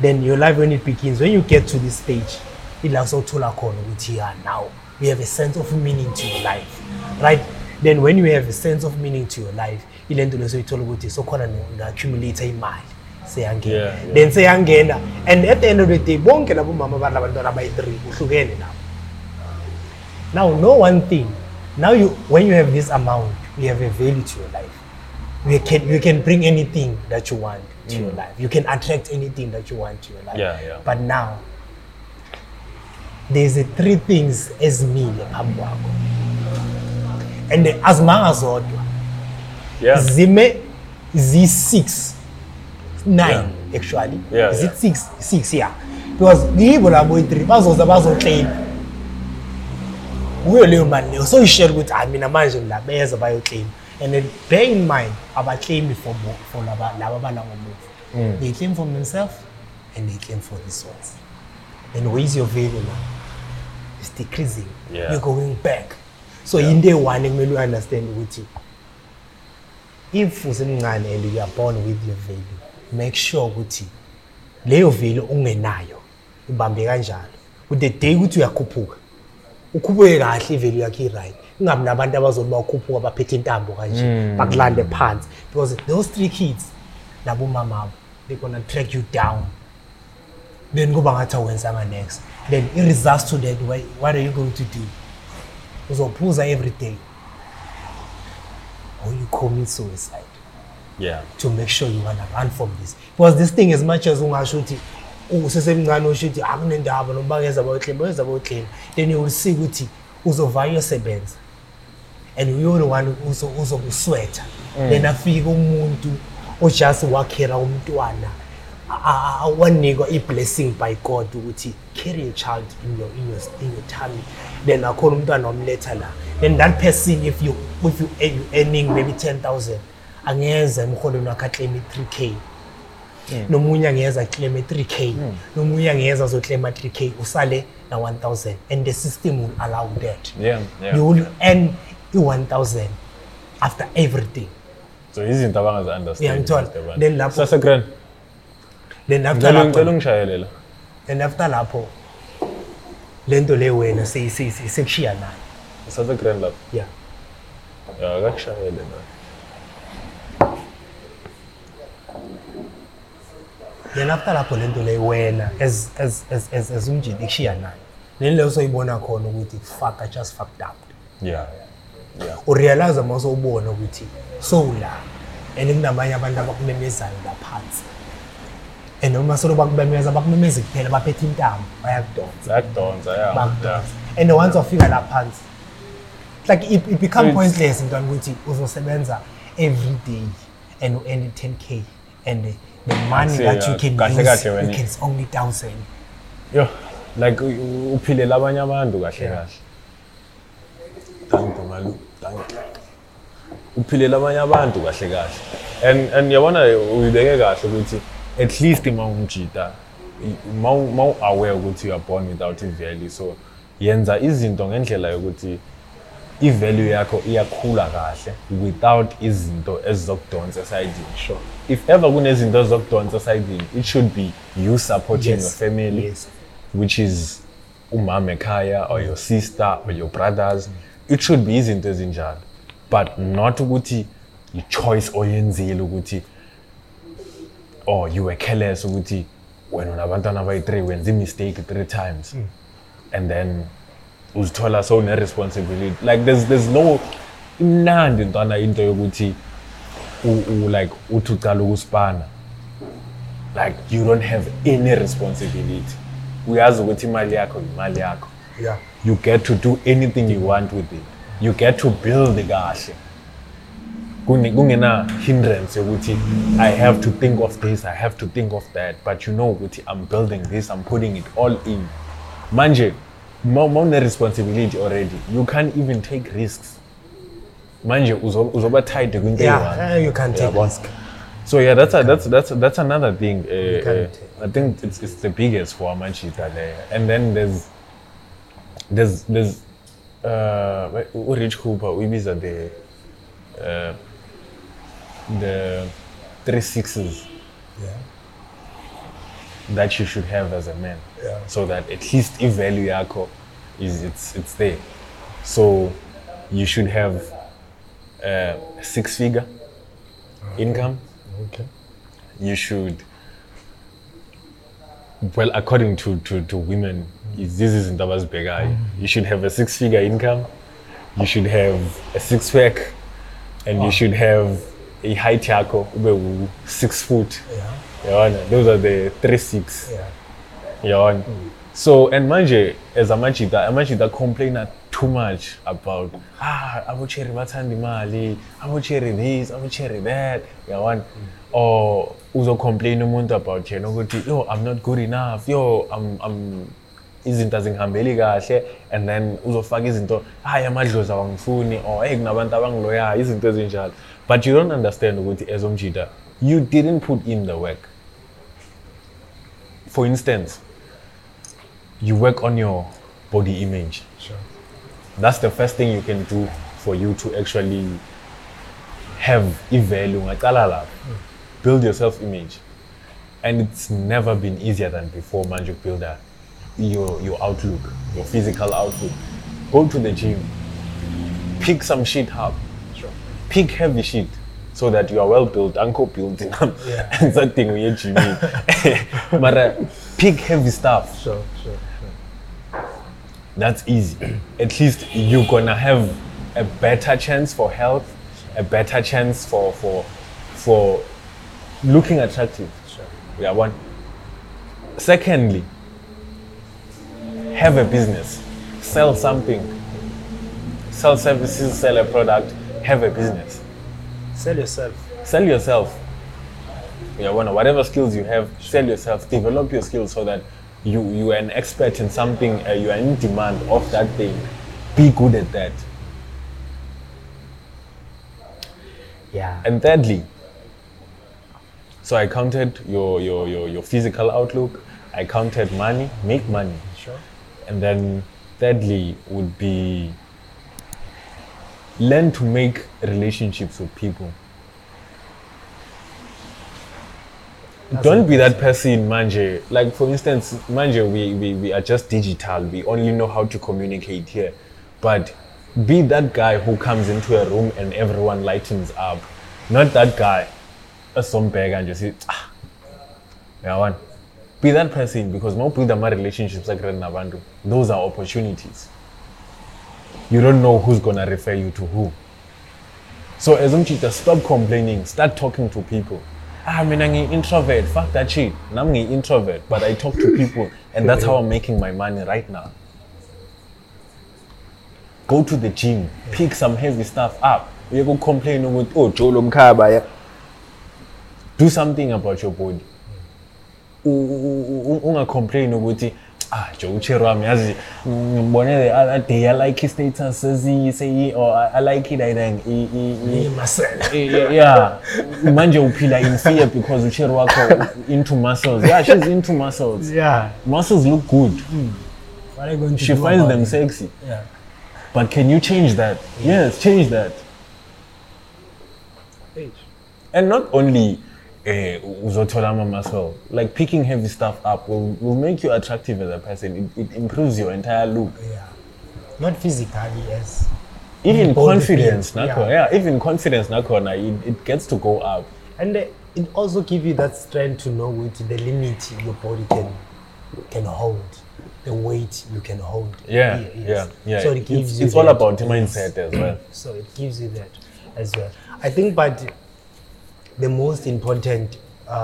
Then your life when it begins, when you get to this stage, it also tolakon with here now. We have a sense of meaning to your life, right? Then when you have a sense of meaning to your life, you learn to listen to it. So called an accumulator in mind. Say again. Yeah. Then say again. And at the end of the day, bonke la mama balabandona by 3 uhlukene now. Now, know one thing. Now, when you have this amount, you have a value to your life. You can bring anything that you want to your life. You can attract anything that you want to your life. Yeah, yeah. But now, there's 3 things as me, Abwago. And as ma as Odwa. Yeah. Zime, Z6, 9, actually. Yeah, is it 6? Yeah. Because the Hebrew are going 3, but also we are man, so you share with I mean imagine that bears about claim. And then bear in mind about claim for Lava move. They claim for themselves and they claim for these ones. Then where is your value now? It's decreasing. Yeah. You're going back. So in day one, you understand with you. If and you are born with your value, make sure with you. Leo value ungenayo. Ibambe kanjalo. With the day with you are kupuka. Ukubuye kahle value yakhe right. Ungabi nabantu abazoba ukuphuka baphethe intambo kanje. Bakulande phansi because those three kids nabo mama they're gonna track you down. Then go back to Wenzanga next. Then in regards to that, what are you going to do? So pose every day. Or you commit suicide. Yeah. To make sure you wanna run from this. Because this thing, as much as ungashuthi, usesemncane akunendaba noma ngeza bayohleba ngeza bayohleba. Then you will see ukuthi uzovaya sebenza. And we all want uzokusweta. Then afike umuntu just wakhera umntwana. One nigga a blessing by God to carry a child in your tummy. Then I call him to an omletala. Then that person, if you earning maybe 10,000, and yes, I'm calling a claim 3K. No munya yes, I claim 3K. No munya yes, I claim 3K. Usale na 1,000, and the system will allow that. Yeah. You will earn 1,000 after everything. So isn't that one as understand? Yeah, then that's a grand. Then after Lapo, Lendo Lewe and say, Sexiana. It's a grand lap. Yeah. I got Shahel. Then after Lapo, Lendo Lewe as Unji Dixiana. Then Loso Ibona Corno with it, fuck, I just fucked up. Yeah. Or realize I'm also born with it. Solar. And in the Maya Bandabak Memes and the parts. And no matter what memories about music, tell about petting down. I have done. And the ones who figure out pants. Like it becomes pointless in Danguti, also Semenza every day and only 10K. And the money that you can use, you can only 1,000. Yeah. Like you pile Labanya do Gashash. Thank you, Malu. You pile Labanya do Gashash. And you wanna with the Gashabuti. At least the Maunjita, more aware of you are born without any value. So, Yenza izinto ngendlela yokuthi ivalue yakho iyakhula kahle without izinto ezokudonsa esayidini. Sure. If ever kunezinto ezokudonsa esayidini, it should be you supporting your family, which is umama ekhaya or your sister or your brothers. It should be izinto ezinjalo, but not ukuthi i-choice oyenzile ukuthi. Oh, you were careless ukuthi wena unabantwana bayi3 wenza mistake 3 times. And then uzithola so ne responsibility. Like there's no imnandi ntwana into yokuthi like uthi uqala ukusipana. Like you don't have any responsibility. Uyazi ukuthi imali yakho imali yakho. Yeah. You get to do anything you want with it. You get to build the kahle. Hindrance I have to think of this, I have to think of that, but you know I'm building this, I'm putting it all in. Manje, more responsibility already. You can't even take risks. Manje uzoba tied to things. Yeah, you can't take risks. So yeah, that's another thing. I think it's the biggest for Manchita there. And then there's Rich Cooper, we visit the 3 6s that you should have as a man, so that at least if value yakho is it's there. So you should have a 6-figure income. Okay. You should, well, according to women, this is Ntaba's Begay. You should have a 6-figure income. You should have a 6-pack. And you should have a high tackle, 6 foot. Yeah. Those are the 3-6. Yeah. So, and manje, as a machita complainer too much about, I will cherry batandi mali, I will cherry this, I will cherry that. Yeah. Or, uzo complain about, yo, I'm not good enough, yo, I'm izinto azingihambeli kahle, and then uzofaka izinto hayi amadlozi awangifuni or hey kunabantu abangiloya izinto ezinjalo, but you don't understand ukuthi as umjita you didn't put in the work. For instance, you work on your body image. Sure. That's the first thing you can do for you to actually have a value, build your self-image. And it's never been easier than before, man. You build your outlook, your physical outlook. Go to the gym, pick some shit up, pick heavy shit, so that you are well built, uncle built, and that thing we gym. But pick heavy stuff. Sure. That's easy. At least you're gonna have a better chance for health, a better chance for looking attractive. Yeah, one. Secondly, have a business, sell something, sell services, sell a product, have a business. Sell yourself. Yeah, one. Whatever skills you have, sell yourself. Develop your skills so that you are an expert in something. You are in demand of that thing. Be good at that. Yeah. And thirdly. So I counted your physical outlook, I counted money, make money. Sure. And then thirdly would be learn to make relationships with people. That's Don't be that person, manje. Like for instance, manje, we are just digital, we only know how to communicate here. But be that guy who comes into a room and everyone lightens up. Not that guy. Some bag and just say, be that person, because more build my relationships like Renavando. Those are opportunities. You don't know who's gonna refer you to who. So as Umchita, stop complaining, start talking to people. I mean, I'm an introvert, fuck that shit. I'm an introvert, but I talk to people, and that's how I'm making my money right now. Go to the gym, pick some heavy stuff up. You go complaining with Jolom Kabaya. Do something about your body. Unga complain ukuthi Joe Ramyazi the other day I like his status say or I like it I then yeah manje uphila in fear because uchero wakho into muscles. Yeah, she's into muscles. Yeah. Muscles look good. What are you going to do? She finds them sexy. Yeah. But can you change that? Yes, change that. And not only muscle. Like picking heavy stuff up will make you attractive as a person. It improves your entire look. Yeah. Not physically, yes. Even confidence, even confidence, it gets to go up. And it also gives you that strength to know with the limit your body can hold, the weight you can hold. Yeah, yes. Yeah. So it gives it's all about the mindset as well. So it gives you that as well. I think, but. The most important now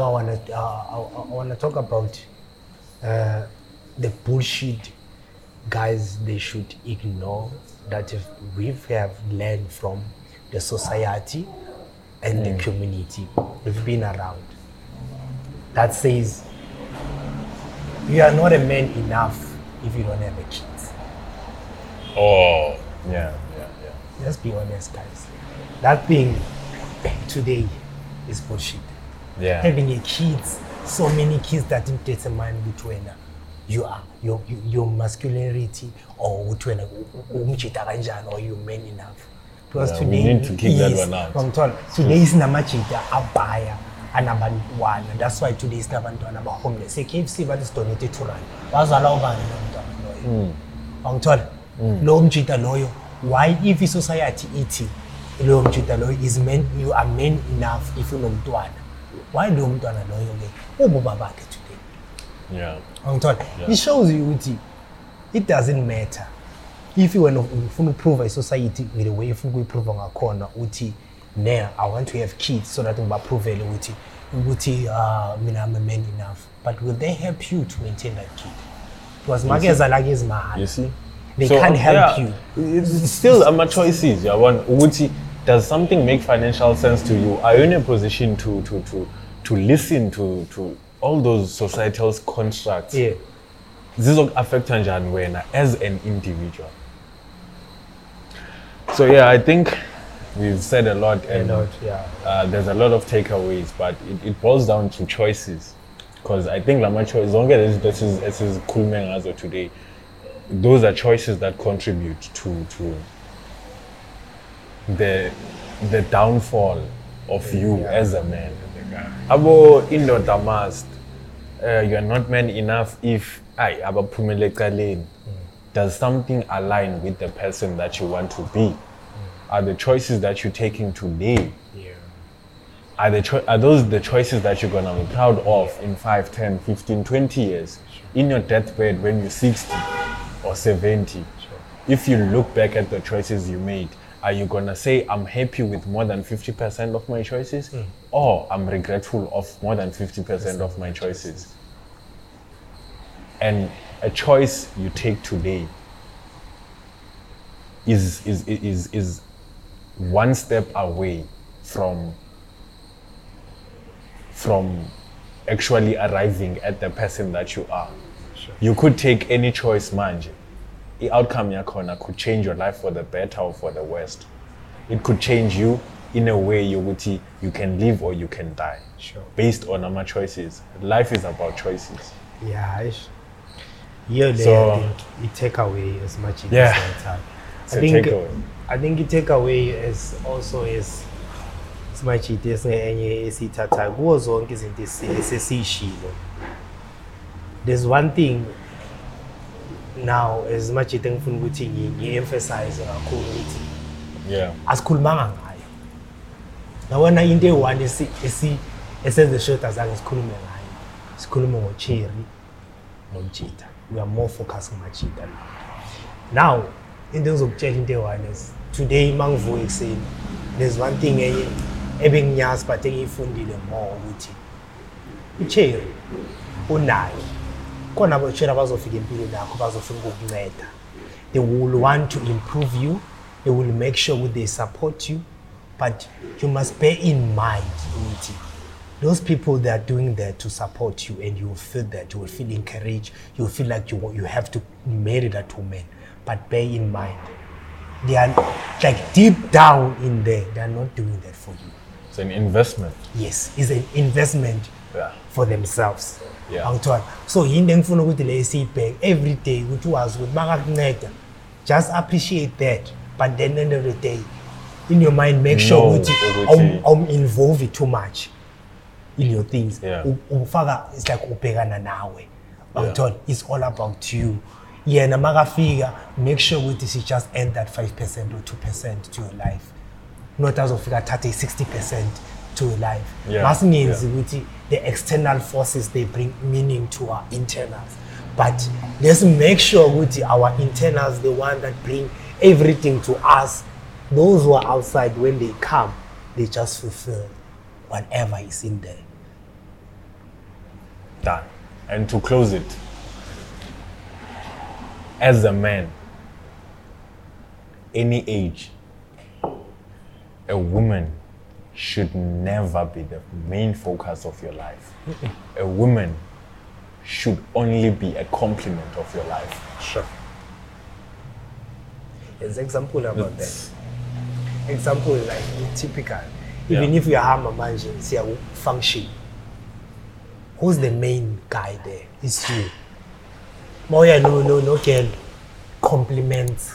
I wanna talk about the bullshit guys they should ignore that if we have learned from the society and the community we've been around that says you are not a man enough if you don't have a kids. Oh. Yeah. Let's be honest, guys. That thing today is bullshit. Yeah. Having a kids, so many kids that didn't get a man between your masculinity or between or you men enough. Because today we need to keep that one out. From today is namachita abaya and abandwana. That's why today is nabandwana about homeless. A KFC but it's donated to run. That's allowed. I'm telling. Why if society eating is meant you are men enough if you know Mtwana? Why do Mtwana know you again? Yeah. It shows you it doesn't matter. If you want to prove a society with a way if we prove on a corner, I want to have kids so that we prove I'm a man enough. But will they help you to maintain that kid? Because you see? They can't help you. It's still my choices. Does something make financial sense to you? Are you in a position to listen to all those societal constructs? Yeah. This will affect Tanjanwena as an individual. So I think we've said a lot and there's a lot of takeaways, but it boils down to choices. Because I think as long as this is Kulmengazo today, those are choices that contribute to the downfall of you as a man. Abo indoda must, you are not man enough if I abaphumela eqaleni. Does something align with the person that you want to be? Are the choices that you're taking today? Are those the choices that you're going to be proud of in 5, 10, 15, 20 years? In your deathbed when you're 60 or 70, if you look back at the choices you made, are you going to say, I'm happy with more than 50% of my choices? Or I'm regretful of more than 50% of my choices? And a choice you take today is one step away from actually arriving at the person that you are. You could take any choice, manje. The outcome yakona could change your life for the better or for the worst. It could change you in a way you can live or you can die. Based on our choices. Life is about choices. Yeah. You take away as much as you can. I think you take away as also as much as any tata goes on is in this issue. There's one thing now as much as you emphasize on our community. As cool man. Now when I in day one is see the shirt as cool man. It's cool man cherry. No cheetah. We are more focused on Machida now. In terms of changing the awareness, today Mangvo is saying there's one thing having years but taking funded more with it. Chair, Unai, Konabo Cheravas of the Imperial Dakobas of Fungo. They will want to improve you, they will make sure they support you, but you must bear in mind with it. Those people that are doing that to support you, and you will feel that, you will feel encouraged, you will feel like you have to marry that woman. But bear in mind, they are like deep down in there, they are not doing that for you. It's an investment. Yes, it's an investment for themselves. So in the phone with the lazy bank every day, which was with Magnet, just appreciate that. But then end of the day, in your mind, make sure I'm involved too much in your things. It's like Upegana now. It's all about you. Yeah, and maga figure, make sure with this you just add that 5% or 2% to your life. Not as a figure 30-60% to your life. That means with the external forces, they bring meaning to our internals. But let's make sure with our internals, the one that bring everything to us, those who are outside, when they come, they just fulfill whatever is in there. Done. And to close it, as a man, any age, a woman should never be the main focus of your life. A woman should only be a complement of your life. Sure. There's an example about that. Example is like typical. Even if you have a man, see a function. Who's the main guy there? It's you. Moya no girl compliments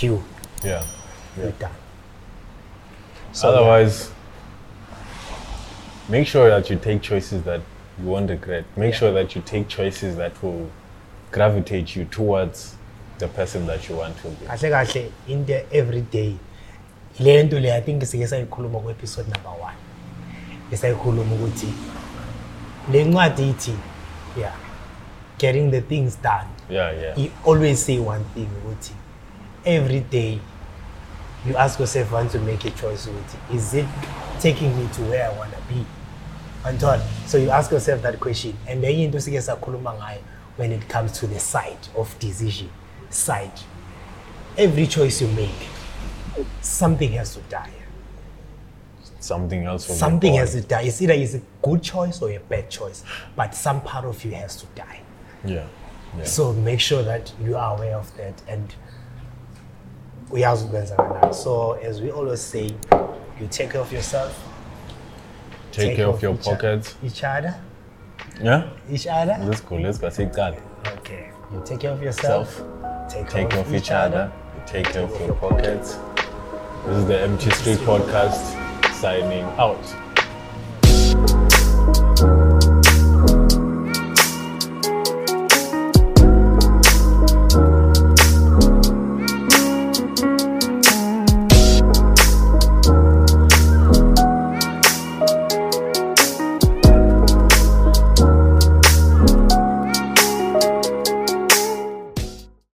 you. With that. So otherwise, make sure that you take choices that you won't regret. Make sure that you take choices that will gravitate you towards the person that you want to be. I think in the everyday, I think it's episode number 1. It's a Kulumuguti. Getting the things done. You always say one thing, Uti. Every day, you ask yourself, want to make a choice, Uti. Is it taking me to where I want to be? Anton, so you ask yourself that question. And then you introduce a kulumangai when it comes to the side of decision. Side. Every choice you make, something has to die. Something else will Something has to die. It's either it's a good choice or a bad choice, but some part of you has to die. So make sure that you are aware of that, and we are so, as we always say, you take care of yourself, take care of your pockets, each other, Yeah? Each other? Let's go, Take God. Okay. You take care of yourself. Take care of each other. Take care of your pockets. This is the Empty Street Podcast signing out.